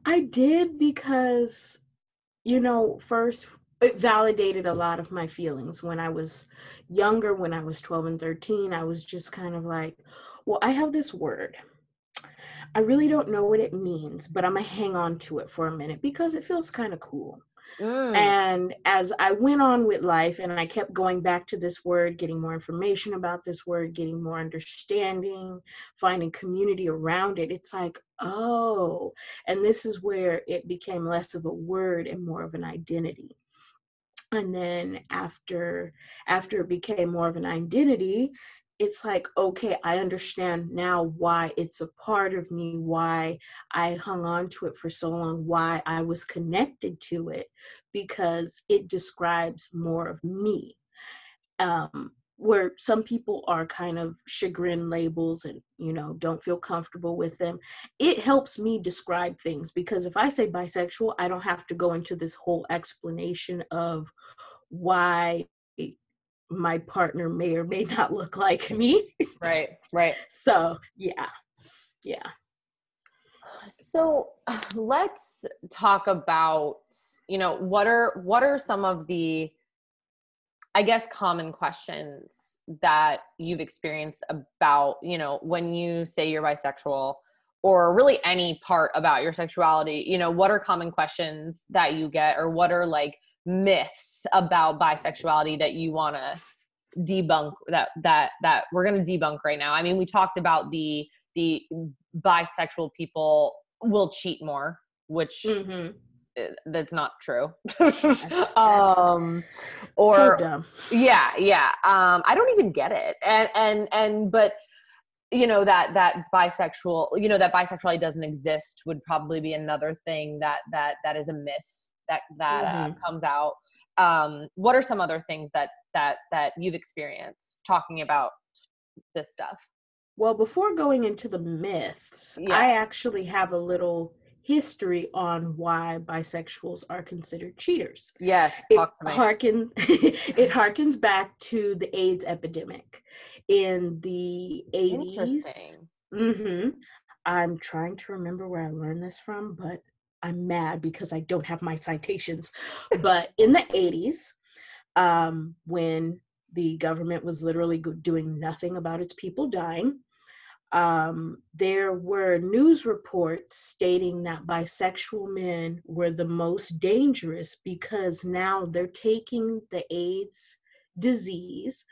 I did, because, you know, first it validated a lot of my feelings. When I was younger, when I was 12 and 13, I was just kind of like, well, I have this word. I really don't know what it means, but I'm going to hang on to it for a minute because it feels kind of cool. And as I went on with life and I kept going back to this word, getting more information about this word, getting more understanding, finding community around it, it's like, oh, and this is where it became less of a word and more of an identity. And then after it became more of an identity, it's like, okay, I understand now why it's a part of me, why I hung on to it for so long, why I was connected to it, because it describes more of me. Where some people are kind of chagrin labels and, you know, don't feel comfortable with them. It helps me describe things, because if I say bisexual, I don't have to go into this whole explanation of why my partner may or may not look like me. Right. So, yeah. So let's talk about, you know, what are some of the, I guess, common questions that you've experienced about, you know, when you say you're bisexual, or really any part about your sexuality? You know, what are common questions that you get, or what are like myths about bisexuality that you want to debunk, that we're going to debunk right now? I mean, we talked about the bisexual people will cheat more, which that's not true. That's or so dumb. Yeah. I don't even get it. And but you know, that bisexuality doesn't exist would probably be another thing that is a myth that comes out. What are some other things that you've experienced talking about this stuff? Well, before going into the myths, I actually have a little history on why bisexuals are considered cheaters. Yes, talk to me. It harkens back to the AIDS epidemic in the 80s. Interesting. I'm trying to remember where I learned this from, but I'm mad because I don't have my citations. But in the 80s, when the government was literally doing nothing about its people dying, there were news reports stating that bisexual men were the most dangerous, because now they're taking the AIDS disease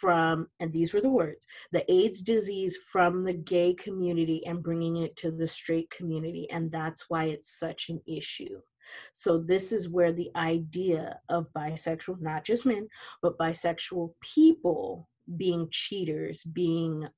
from, and these were the words, the AIDS disease from the gay community and bringing it to the straight community, and that's why it's such an issue. So this is where the idea of bisexual, not just men, but bisexual people being cheaters, being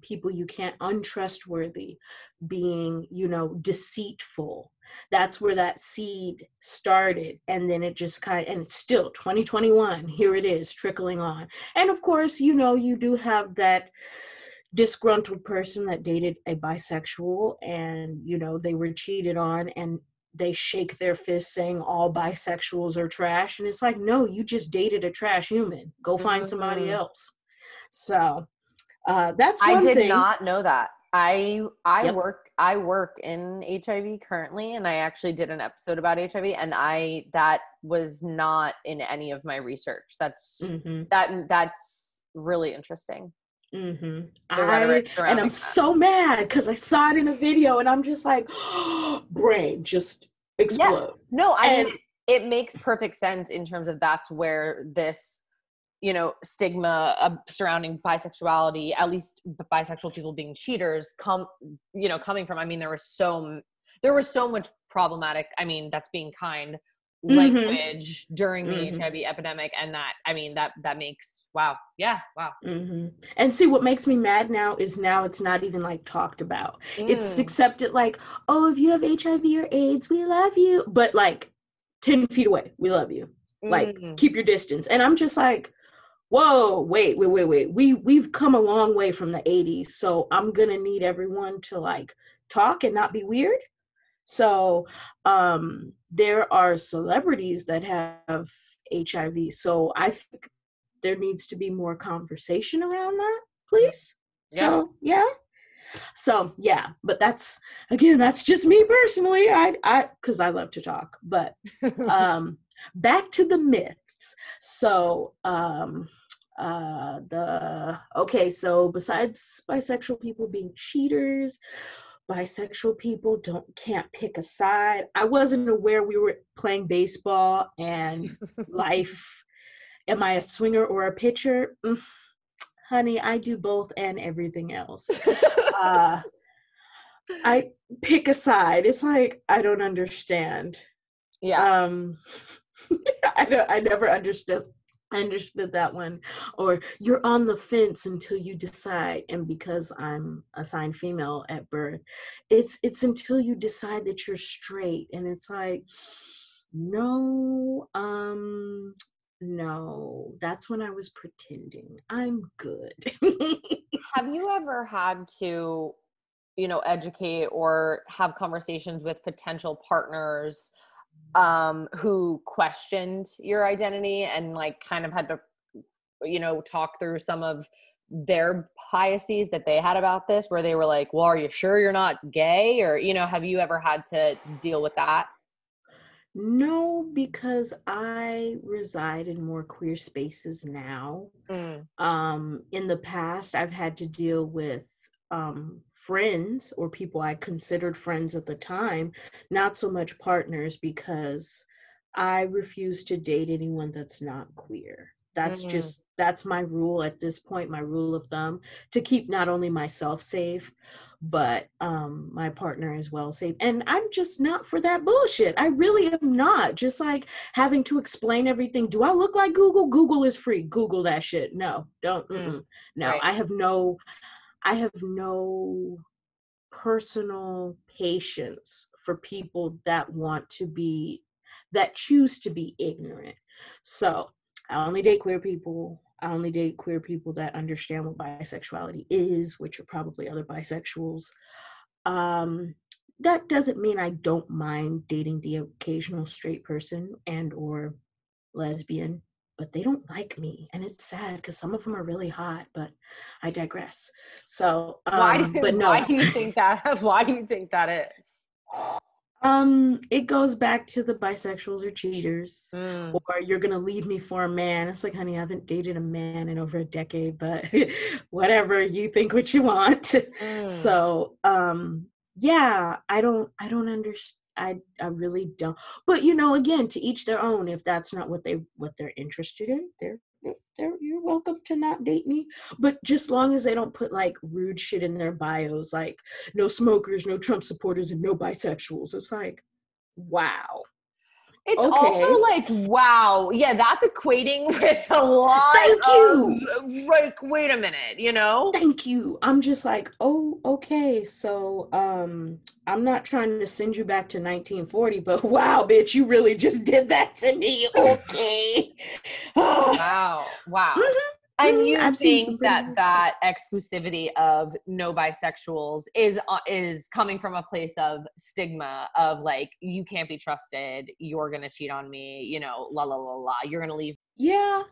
people you can't, untrustworthy, being, you know, deceitful. That's where that seed started. And then it just and it's still 2021, here it is trickling on. And of course, you know, you do have that disgruntled person that dated a bisexual and, you know, they were cheated on and they shake their fist saying all bisexuals are trash. And it's like, no, you just dated a trash human. Go find somebody else. So that's one thing. I did not know that. I work in HIV currently, and I actually did an episode about HIV, and that was not in any of my research. That's that's really interesting. And I'm so mad because I saw it in a video, and I'm just like, brain just explode. Yeah. No, I mean it makes perfect sense in terms of that's where this, you know, stigma surrounding bisexuality, at least the bisexual people being cheaters, coming from. I mean, there was so much problematic, I mean, that's being kind, language during the HIV epidemic, and that, I mean, that makes, wow. And see, what makes me mad now is now it's not even like talked about. It's accepted like, oh, if you have HIV or AIDS, we love you, but like 10 feet away, we love you. Like, keep your distance. And I'm just like, whoa, wait. We've come a long way from the 80s. So I'm going to need everyone to like talk and not be weird. So there are celebrities that have HIV. So I think there needs to be more conversation around that, please. Yeah. So, yeah, but that's, again, that's just me personally. Cause I love to talk, but, back to the myths. So, so besides bisexual people being cheaters, bisexual people can't pick a side. I wasn't aware we were playing baseball and life. Am I a swinger or a pitcher? Mm. Honey, I do both and everything else. I pick a side. It's like, I don't understand. Yeah. I never understood that one. Or you're on the fence until you decide. And because I'm assigned female at birth, it's until you decide that you're straight. And it's like, no, that's when I was pretending. I'm good. Have you ever had to, educate or have conversations with potential partners who questioned your identity and like kind of had to, talk through some of their biases that they had about this, where they were like, well, are you sure you're not gay? Or, have you ever had to deal with that? No, because I reside in more queer spaces now. Mm. In the past, I've had to deal with friends or people I considered friends at the time, not so much partners, because I refuse to date anyone that's not queer. That's that's my rule at this point, my rule of thumb, to keep not only myself safe, but my partner as well safe. And I'm just not for that bullshit. I really am not. Just like having to explain everything. Do I look like Google? Google is free. Google that shit. No, don't. Mm. No, right. I have no personal patience for people that choose to be ignorant. So I only date queer people. I only date queer people that understand what bisexuality is, which are probably other bisexuals. That doesn't mean I don't mind dating the occasional straight person and or lesbian, but they don't like me. And it's sad because some of them are really hot, but I digress. So, why do you think that is? It goes back to the bisexuals or cheaters, or you're gonna leave me for a man. It's like, honey, I haven't dated a man in over a decade, but whatever, you think what you want. So, I don't understand. I really don't. But again, to each their own. If that's not what they're interested in, you're welcome to not date me, but just long as they don't put like rude shit in their bios, like no smokers, no Trump supporters, and no bisexuals. It's like, wow. It's okay. Also like, wow. Yeah, that's equating with a lot. Thank you. Like, wait a minute, Thank you. I'm just like, oh, okay. So I'm not trying to send you back to 1940, but wow, bitch, you really just did that to me. Okay. Wow. Mm-hmm. And you think that exclusivity of no bisexuals is coming from a place of stigma of like, you can't be trusted, you're going to cheat on me, la, la, la, la, you're going to leave. Yeah.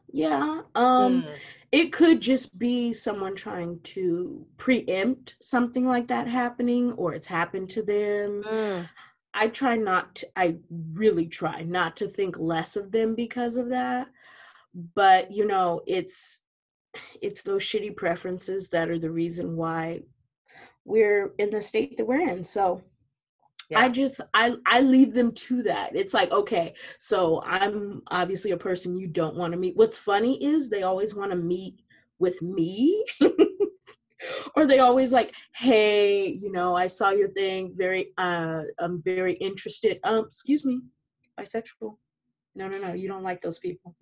It could just be someone trying to preempt something like that happening, or it's happened to them. Mm. I really try not to think less of them because of that. But, it's those shitty preferences that are the reason why we're in the state that we're in. So yeah. I leave them to that. It's like, okay, so I'm obviously a person you don't want to meet. What's funny is they always want to meet with me. Or they always like, hey, I saw your thing. I'm very interested. Excuse me, bisexual. No, you don't like those people.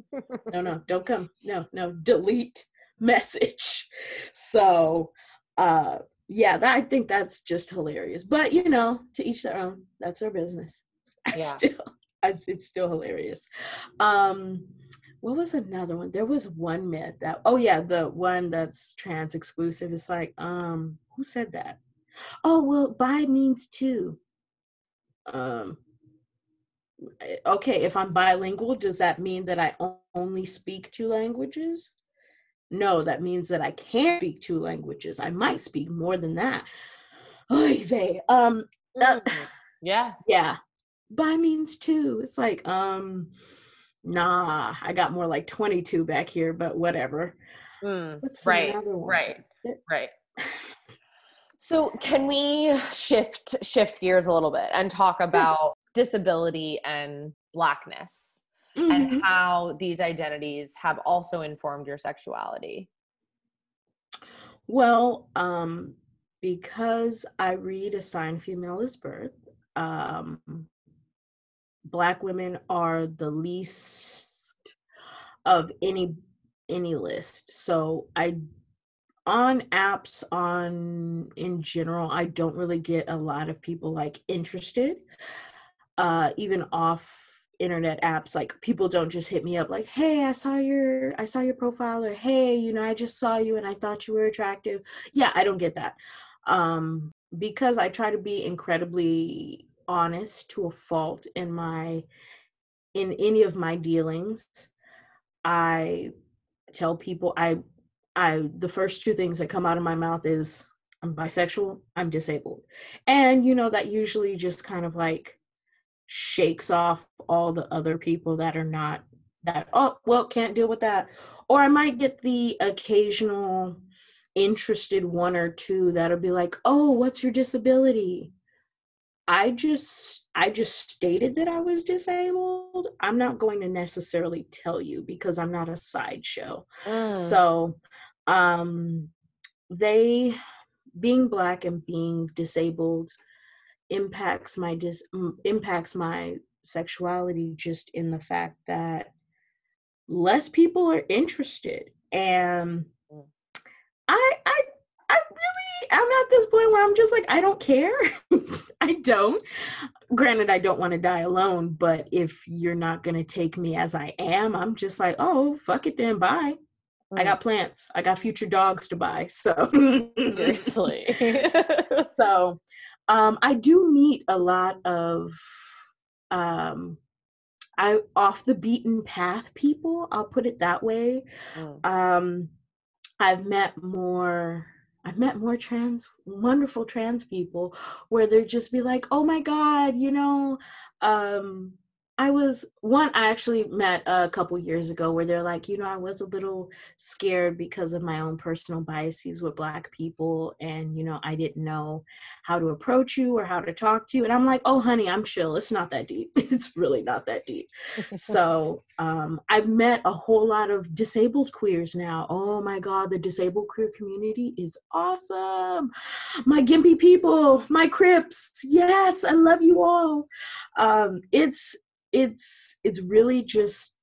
No, don't come. No, delete message. So, I think that's just hilarious. But, to each their own, that's their business. It's still hilarious. What was another one? There was one myth that, the one that's trans exclusive. It's like, who said that? Oh, well, bi means two. okay, if I'm bilingual, does that mean that I only speak two languages? No, that means that I can't speak two languages. I might speak more than that. Oy vey. Yeah. Yeah. Bi means two. It's like, nah, I got more like 22 back here, but whatever. Right. So can we shift gears a little bit and talk about disability and Blackness and how these identities have also informed your sexuality? Well, because I read Assigned Female as Birth, Black women are the least of any list. So on apps, in general, I don't really get a lot of people like interested, even off internet apps. Like, people don't just hit me up like, hey, I saw your profile, or hey, I just saw you and I thought you were attractive. Yeah, I don't get that. Because I try to be incredibly honest to a fault in any of my dealings. I tell people, the first two things that come out of my mouth is, I'm bisexual, I'm disabled. And, that usually just kind of like shakes off all the other people that are not that, oh, well, can't deal with that. Or I might get the occasional interested one or two that'll be like, oh, what's your disability? I just stated that I was disabled. I'm not going to necessarily tell you because I'm not a sideshow. So they, being Black and being disabled, impacts my sexuality just in the fact that less people are interested. And I'm at this point where I'm just like, I don't care. I don't. Granted, I don't want to die alone, but if you're not going to take me as I am, I'm just like, oh, fuck it then, bye. Mm. I got plants. I got future dogs to buy. So seriously. So I do meet a lot of off the beaten path people, I'll put it that way. I've met more wonderful trans people where they'd just be like, oh my God, I actually met a couple years ago where they're like, I was a little scared because of my own personal biases with Black people. And, I didn't know how to approach you or how to talk to you. And I'm like, oh, honey, I'm chill. It's not that deep. It's really not that deep. So I've met a whole lot of disabled queers now. Oh my God, the disabled queer community is awesome. My Gimpy people, my Crips. Yes, I love you all. It's really just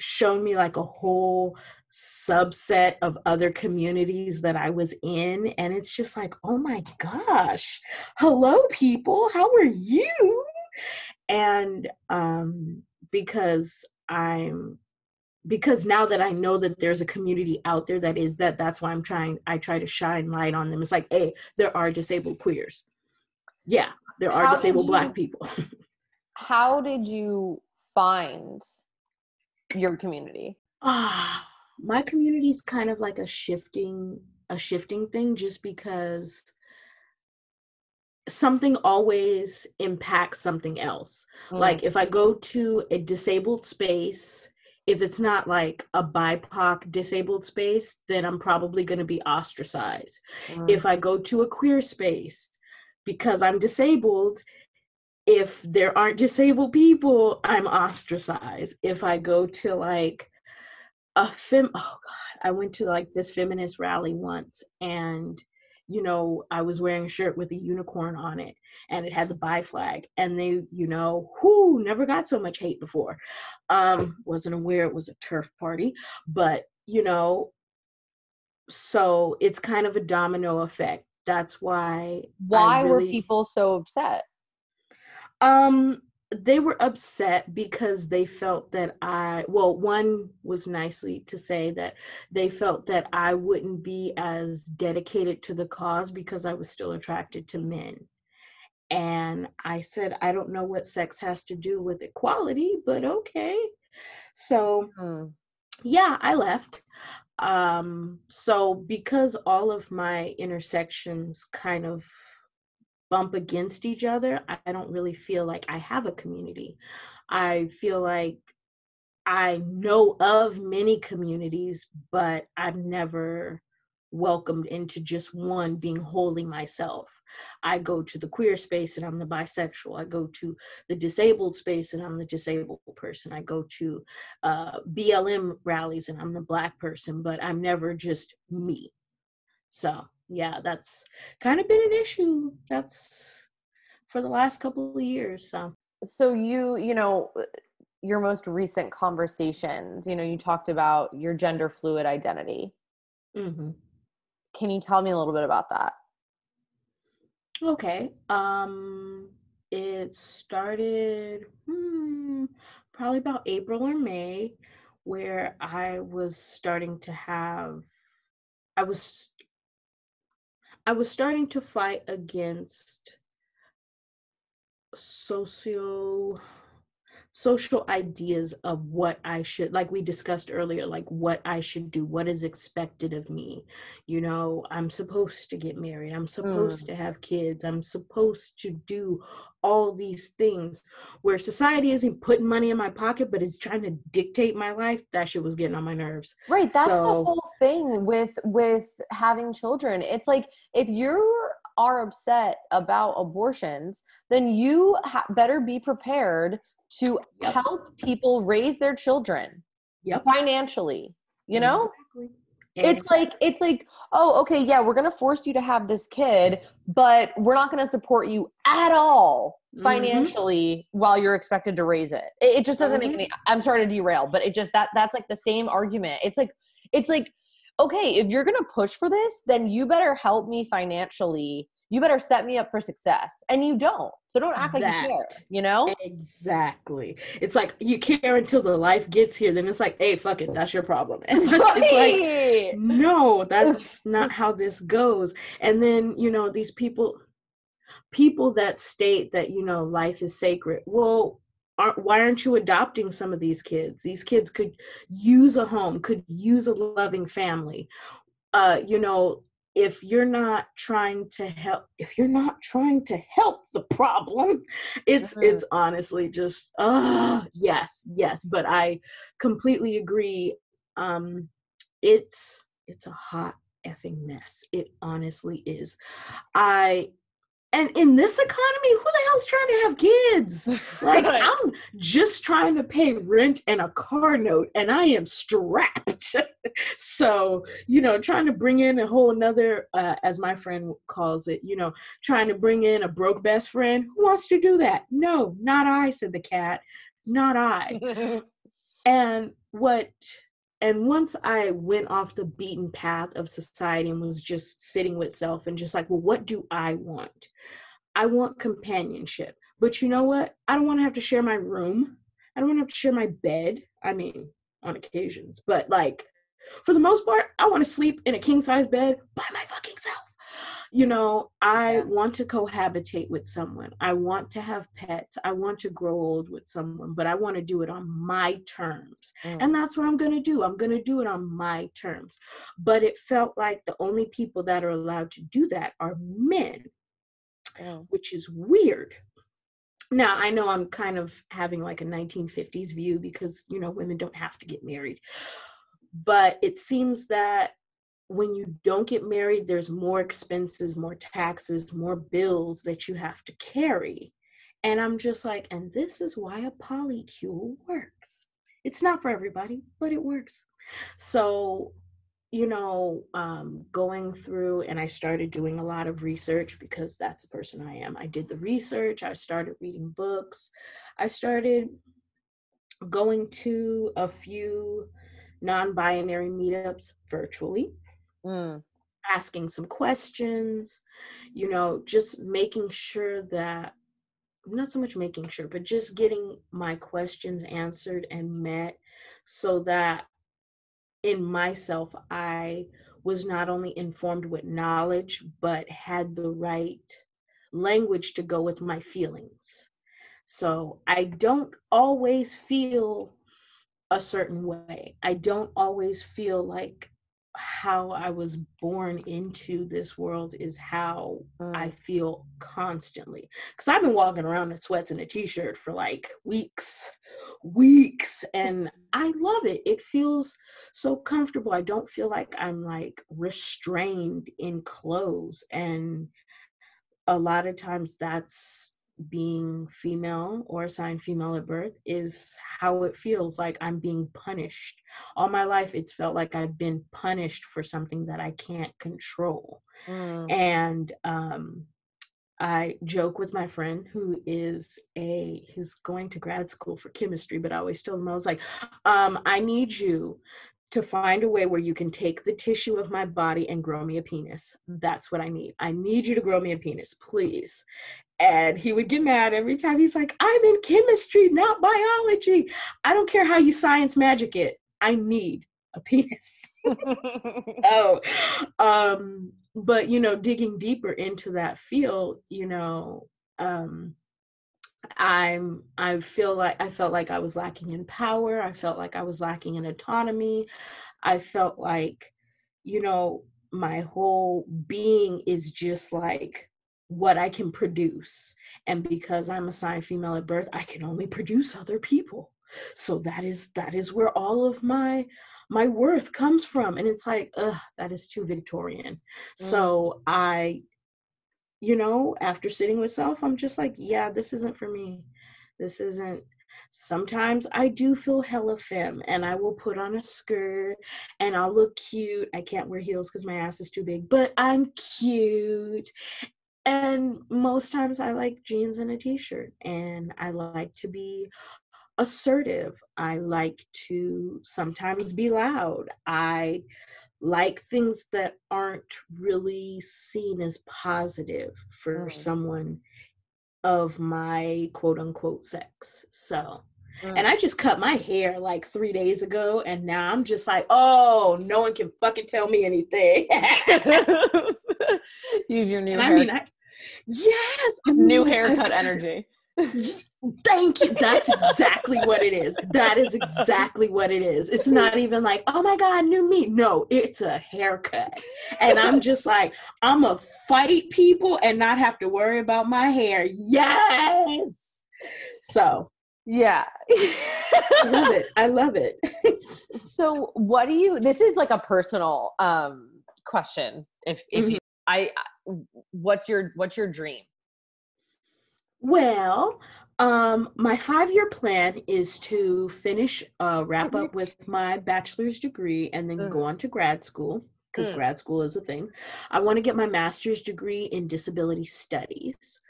shown me like a whole subset of other communities that I was in. And it's just like, oh my gosh, hello people, how are you? And because now that I know that there's a community out there that is that's why I try to shine light on them. It's like, hey, there are disabled queers. Yeah, there are disabled Black people. How did you find your community? My community is kind of like a shifting thing, just because something always impacts something else. Like if I go to a disabled space, if it's not like a BIPOC disabled space, then I'm probably going to be ostracized. If I go to a queer space, because I'm disabled, if there aren't disabled people, I'm ostracized. If I go to like I went to like this feminist rally once, and I was wearing a shirt with a unicorn on it, and it had the bi flag, and they, never got so much hate before. Wasn't aware it was a turf party, but so it's kind of a domino effect. That's why were people so upset? They were upset because they felt that one was nicely to say that they felt that I wouldn't be as dedicated to the cause because I was still attracted to men. And I said, I don't know what sex has to do with equality, but okay. So yeah, I left. So because all of my intersections kind of bump against each other, I don't really feel like I have a community. I feel like I know of many communities, but I've never welcomed into just one being wholly myself. I go to the queer space and I'm the bisexual. I go to the disabled space and I'm the disabled person. I go to BLM rallies and I'm the Black person, but I'm never just me. So yeah, that's kind of been an issue that's for the last couple of years. So you know, your most recent conversations, you know, you talked about your gender fluid identity. Mm-hmm. Can you tell me a little bit about that? Okay. It started probably about April or May, where I was starting to fight against social ideas of what I should, like we discussed earlier, like what I should do, what is expected of me. You know, I'm supposed to get married. I'm supposed to have kids. I'm supposed to do all these things, where society isn't putting money in my pocket, but it's trying to dictate my life. That shit was getting on my nerves. Right. That's the whole thing with having children. It's like, if you are upset about abortions, then you better be prepared to help people raise their children financially, you know? Exactly. It's like, oh, okay, yeah, we're going to force you to have this kid, but we're not going to support you at all financially while you're expected to raise it. It just doesn't make any, I'm sorry to derail, but it just, that's like the same argument. It's like, okay, if you're going to push for this, then you better help me financially. You better set me up for success. And you don't. So don't act like you care, you know? Exactly. It's like, you care until the life gets here. Then it's like, hey, fuck it. That's your problem. And it's like, no, that's not how this goes. And then, you know, these people that state that, you know, life is sacred. Well, why aren't you adopting some of these kids? These kids could use a home, could use a loving family. You know, if you're not trying to help the problem, it's honestly just, yes. But I completely agree. It's a hot effing mess. It honestly is. And in this economy, who the hell's trying to have kids? Like, I'm just trying to pay rent and a car note, and I am strapped. So, you know, trying to bring in a whole nother, as my friend calls it, you know, trying to bring in a broke best friend. Who wants to do that? No, not I, said the cat. Not I. And once I went off the beaten path of society and was just sitting with self and just like, well, what do I want? I want companionship. But you know what? I don't want to have to share my room. I don't want to have to share my bed. I mean, on occasions. But like, for the most part, I want to sleep in a king-size bed by my fucking self. You know, I want to cohabitate with someone. I want to have pets. I want to grow old with someone, but I want to do it on my terms. And that's what I'm going to do. I'm going to do it on my terms. But it felt like the only people that are allowed to do that are men, which is weird. Now, I know I'm kind of having like a 1950s view because, you know, women don't have to get married. But it seems that when you don't get married, there's more expenses, more taxes, more bills that you have to carry. And I'm just like, and this is why a polycule works. It's not for everybody, but it works. So, you know, going through, and I started doing a lot of research because that's the person I am. I did the research. I started reading books. I started going to a few non-binary meetups virtually. Asking some questions, you know, just making sure that, not so much making sure, but just getting my questions answered and met, so that in myself, I was not only informed with knowledge, but had the right language to go with my feelings. So I don't always feel a certain way. I don't always feel like how I was born into this world is how I feel constantly. Because I've been walking around in sweats and a t-shirt for like weeks, and I love it. It feels so comfortable. I don't feel like I'm like restrained in clothes. And a lot of times that's being female or assigned female at birth is how it feels like I'm being punished. All my life, it's felt like I've been punished for something that I can't control. And I joke with my friend who is he's going to grad school for chemistry, but I always told him, I was like, I need you to find a way where you can take the tissue of my body and grow me a penis. That's what I need. I need you to grow me a penis, please. And he would get mad every time. He's like, I'm in chemistry, not biology. I don't care how you science magic it. I need a penis. But, you know, digging deeper into that field, you know, I felt like I was lacking in power. I felt like I was lacking in autonomy. I felt like, you know, my whole being is just like what I can produce. And because I'm assigned female at birth, I can only produce other people. So that is where all of my worth comes from. And it's like, that is too Victorian. So I, you know, after sitting with self, I'm just like, yeah, this isn't for me. This isn't. Sometimes I do feel hella femme, and I will put on a skirt and I'll look cute. I can't wear heels because my ass is too big, but I'm cute. And most times I like jeans and a t-shirt, and I like to be assertive. I like to sometimes be loud. I like things that aren't really seen as positive for someone of my quote unquote sex. So, and I just cut my hair like 3 days ago, and now I'm just like, oh, no one can fucking tell me anything. New haircut energy. Thank you. That's exactly what it is. That is exactly what it is. It's not even like, oh my God, new me. No, it's a haircut. And I'm just like, I'm going to fight people and not have to worry about my hair. Yes. So. Yeah. I love it. I love it. So what do you, this is like a personal question. What's your dream? Well, my 5-year plan is to finish, wrap up with my bachelor's degree and then go on to grad school, because grad school is a thing. I want to get my master's degree in disability studies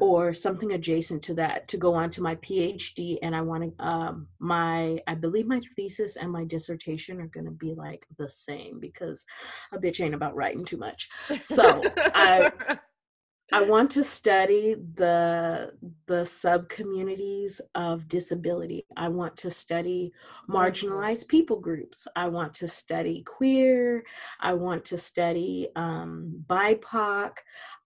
or something adjacent to that to go on to my PhD. And I want to, I believe my thesis and my dissertation are going to be like the same, because a bitch ain't about writing too much. So I want to study the sub-communities of disability. I want to study marginalized people groups. I want to study queer. I want to study BIPOC.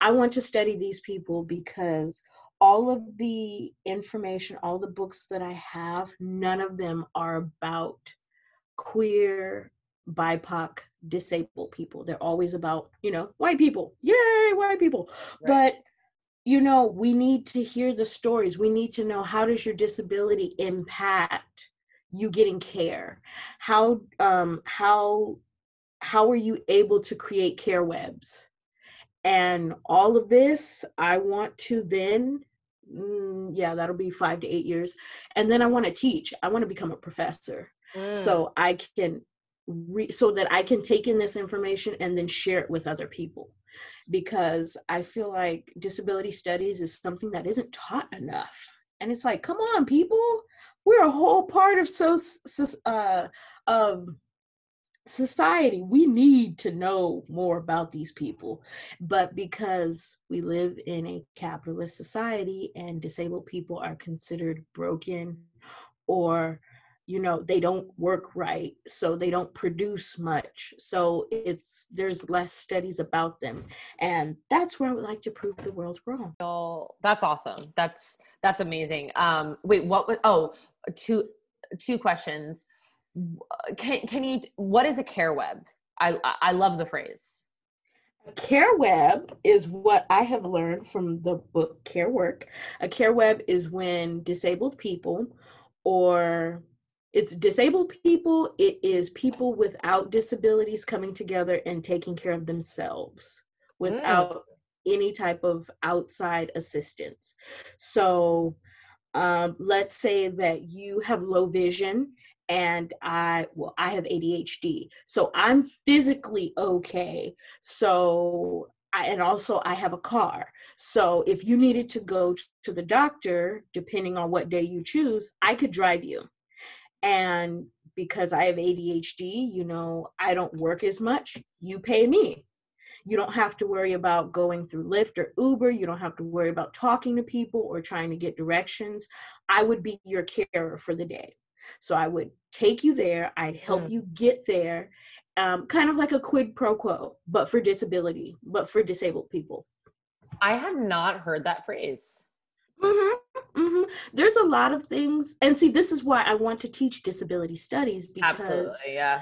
I want to study these people, because all of the information, all the books that I have, none of them are about queer, BIPOC, disabled people. They're always about, you know, white people. Yay, white people. Right. But, you know, we need to hear the stories. We need to know, how does your disability impact you getting care? How are you able to create care webs? And all of this, I want to then, that'll be 5 to 8 years. And then I want to teach. I want to become a professor. So I can so that I can take in this information and then share it with other people, because I feel like disability studies is something that isn't taught enough. And it's like, come on, people, we're a whole part of society. We need to know more about these people. But because we live in a capitalist society and disabled people are considered broken or you know, they don't work right, so they don't produce much. So there's less studies about them. And that's where I would like to prove the world wrong. Oh, that's awesome. That's amazing. Wait, what was, oh, two questions. Can you, what is a care web? I love the phrase. A care web is what I have learned from the book Care Work. A care web is when disabled people, or it's disabled people, it is people without disabilities coming together and taking care of themselves without any type of outside assistance. So let's say that you have low vision, and I have ADHD, so I'm physically okay. So and also I have a car. So if you needed to go to the doctor, depending on what day you choose, I could drive you. And because I have ADHD, you know, I don't work as much. You pay me. You don't have to worry about going through Lyft or Uber. You don't have to worry about talking to people or trying to get directions. I would be your carer for the day. So I would take you there. I'd help you get there. Kind of like a quid pro quo, but for disabled people. I have not heard that phrase. There's a lot of things. And see, this is why I want to teach disability studies, because absolutely, yeah.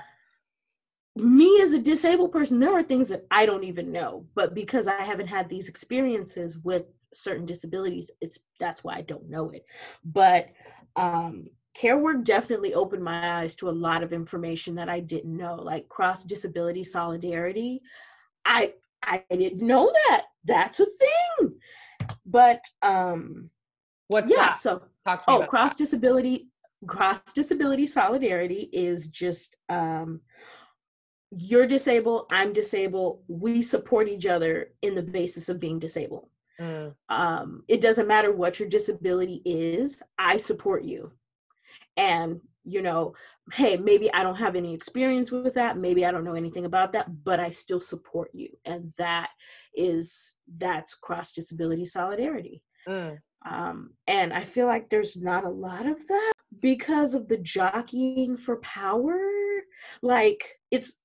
Me as a disabled person, there are things that I don't even know, but because I haven't had these experiences with certain disabilities, that's why I don't know it. But, care work definitely opened my eyes to a lot of information that I didn't know, like cross-disability solidarity. I didn't know that. That's a thing. But what's that? So cross-disability solidarity is just you're disabled, I'm disabled, we support each other in the basis of being disabled. It doesn't matter what your disability is, I support you. And, you know, hey, maybe I don't have any experience with that. Maybe I don't know anything about that, but I still support you. And that's cross-disability solidarity. And I feel like there's not a lot of that because of the jockeying for power. Like it's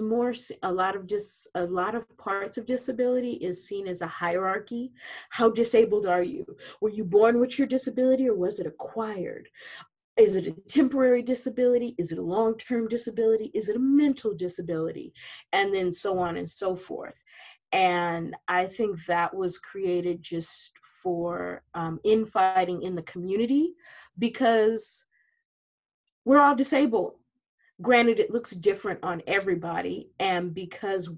more, a lot of parts of disability is seen as a hierarchy. How disabled are you? Were you born with your disability, or was it acquired? Is it a temporary disability? Is it a long-term disability? Is it a mental disability? And then so on and so forth. And I think that was created just for infighting in the community, because we're all disabled. Granted, it looks different on everybody, and because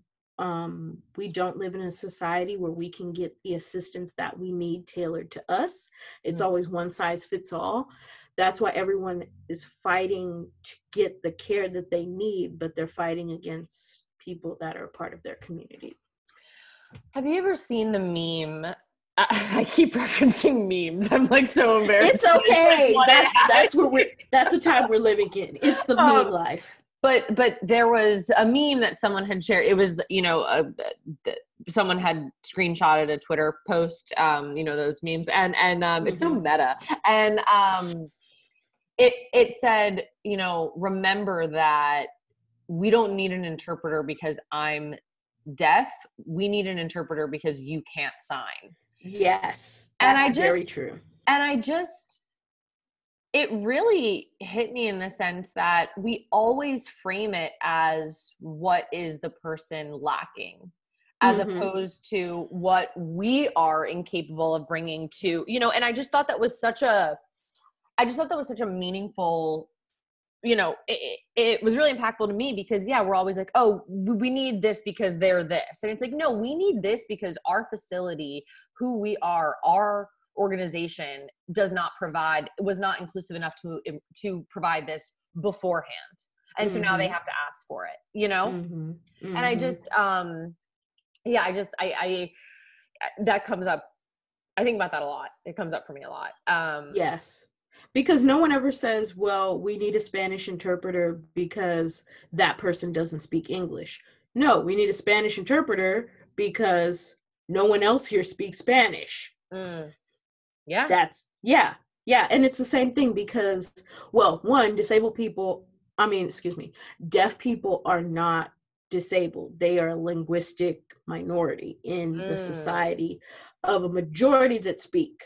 we don't live in a society where we can get the assistance that we need tailored to us, it's always one size fits all. That's why everyone is fighting to get the care that they need, but they're fighting against people that are part of their community. Have you ever seen the meme? I keep referencing memes. I'm like so embarrassed. It's okay. That's the time we're living in. It's the meme life. But there was a meme that someone had shared. It was, you know, someone had screenshotted a Twitter post, you know, those memes, and it's so meta. And it said, you know, remember that we don't need an interpreter because I'm deaf. We need an interpreter because you can't sign. Yes. Very true. And it really hit me in the sense that we always frame it as what is the person lacking, as opposed to what we are incapable of bringing to, you know, and I just thought that was such a meaningful, you know, it was really impactful to me because, yeah, we're always like, oh, we need this because they're this. And it's like, no, we need this because our facility, who we are, our organization was not inclusive enough to provide this beforehand. And so now they have to ask for it, you know? And I just, that comes up. I think about that a lot. It comes up for me a lot. Yes. Because no one ever says, well, we need a Spanish interpreter because that person doesn't speak English. No, we need a Spanish interpreter because no one else here speaks Spanish. Yeah. Yeah, and it's the same thing because, well, one, deaf people are not disabled. They are a linguistic minority in the society of a majority that speak.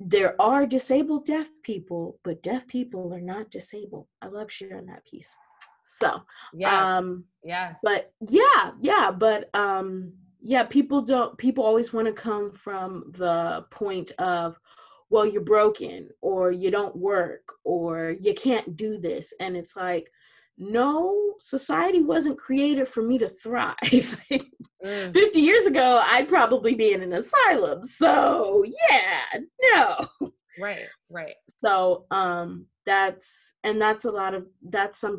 There are disabled deaf people, but deaf people are not disabled. I love sharing that piece. So, people always want to come from the point of, well, you're broken, or you don't work, or you can't do this. And it's like, no, society wasn't created for me to thrive. 50 years ago, I'd probably be in an asylum. So yeah, no. Right. So that's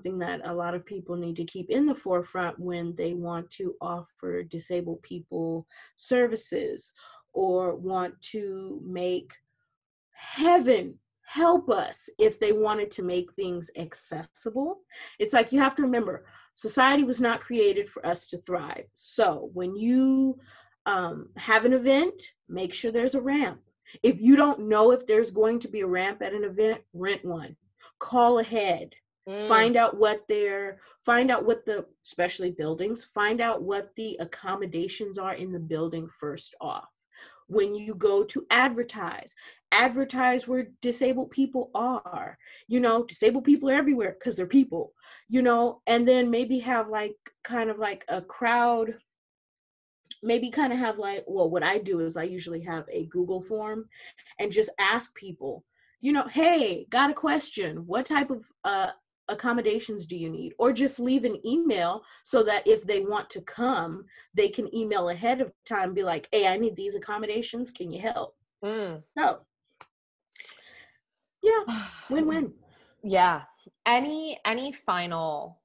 something that a lot of people need to keep in the forefront when they want to offer disabled people services or want to make, heaven help us, if they wanted to make things accessible. It's like, you have to remember, society was not created for us to thrive. So when you have an event, make sure there's a ramp. If you don't know if there's going to be a ramp at an event, rent one. Call ahead. Find out what the accommodations are in the building first off. When you go to advertise where disabled people are. Disabled people are everywhere because they're people, and then maybe have what I do is I usually have a Google form and just ask people, hey, got a question. What type of accommodations do you need? Or just leave an email so that if they want to come, they can email ahead of time, be like, hey, I need these accommodations, can you help? So yeah, win-win. Yeah. Any final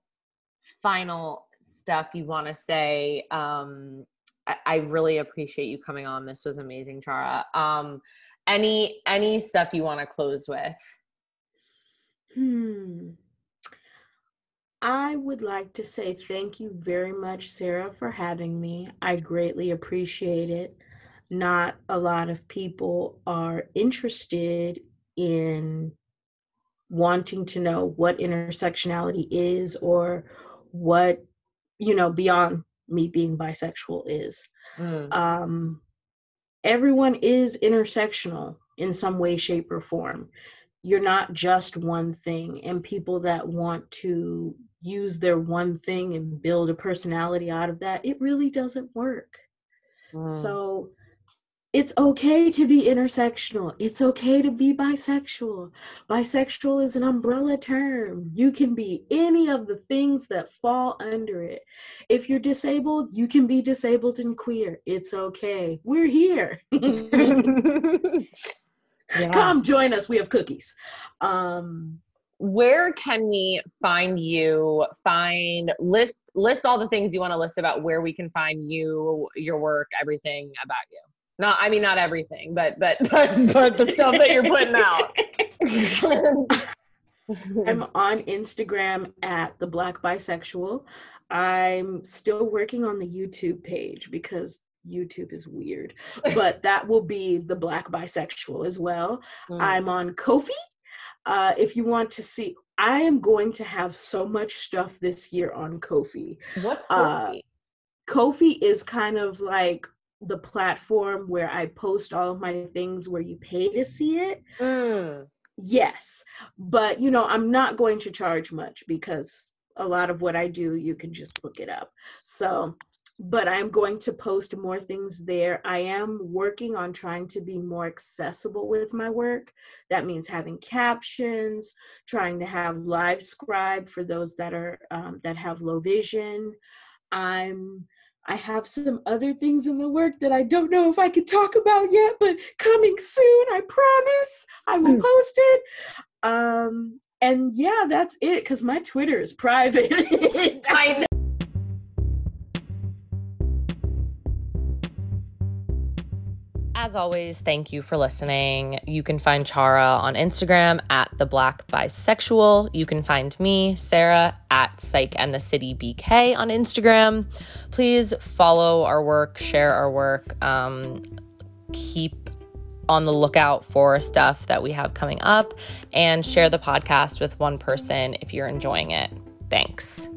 stuff you want to say? I really appreciate you coming on. This was amazing, Chara. Any stuff you want to close with? I would like to say thank you very much, Sarah, for having me. I greatly appreciate it. Not a lot of people are interested in wanting to know what intersectionality is, or what, beyond me being bisexual is. Everyone is intersectional in some way, shape, or form. You're not just one thing, and people that want to use their one thing and build a personality out of that, it really doesn't work. So it's okay to be intersectional. It's okay to be bisexual. Bisexual is an umbrella term. You can be any of the things that fall under it. If you're disabled, you can be disabled and queer. It's okay. We're here. Yeah. Come join us. We have cookies. Where can we find you? List all the things you want to list about where we can find you, your work, everything about you. No, I mean, not everything, but the stuff that you're putting out. I'm on Instagram at The Black Bisexual. I'm still working on the YouTube page because YouTube is weird, but that will be The Black Bisexual as well. I'm on Ko-fi. If you want to see, I am going to have so much stuff this year on Ko-fi. What's Ko-fi? Ko-fi is kind of like the platform where I post all of my things where you pay to see it. Yes. But, I'm not going to charge much because a lot of what I do, you can just look it up. So, but I'm going to post more things there. I am working on trying to be more accessible with my work. That means having captions, trying to have live scribe for those that are that have low vision. I have some other things in the work that I don't know if I can talk about yet, but coming soon, I promise I will post it. And yeah, that's it, because my Twitter is private. I know. As always, thank you for listening. You can find Chara on Instagram at The Black Bisexual. You can find me, Sarah, at Psych and the City BK on Instagram. Please follow our work, share our work, keep on the lookout for stuff that we have coming up, and share the podcast with one person if you're enjoying it. Thanks.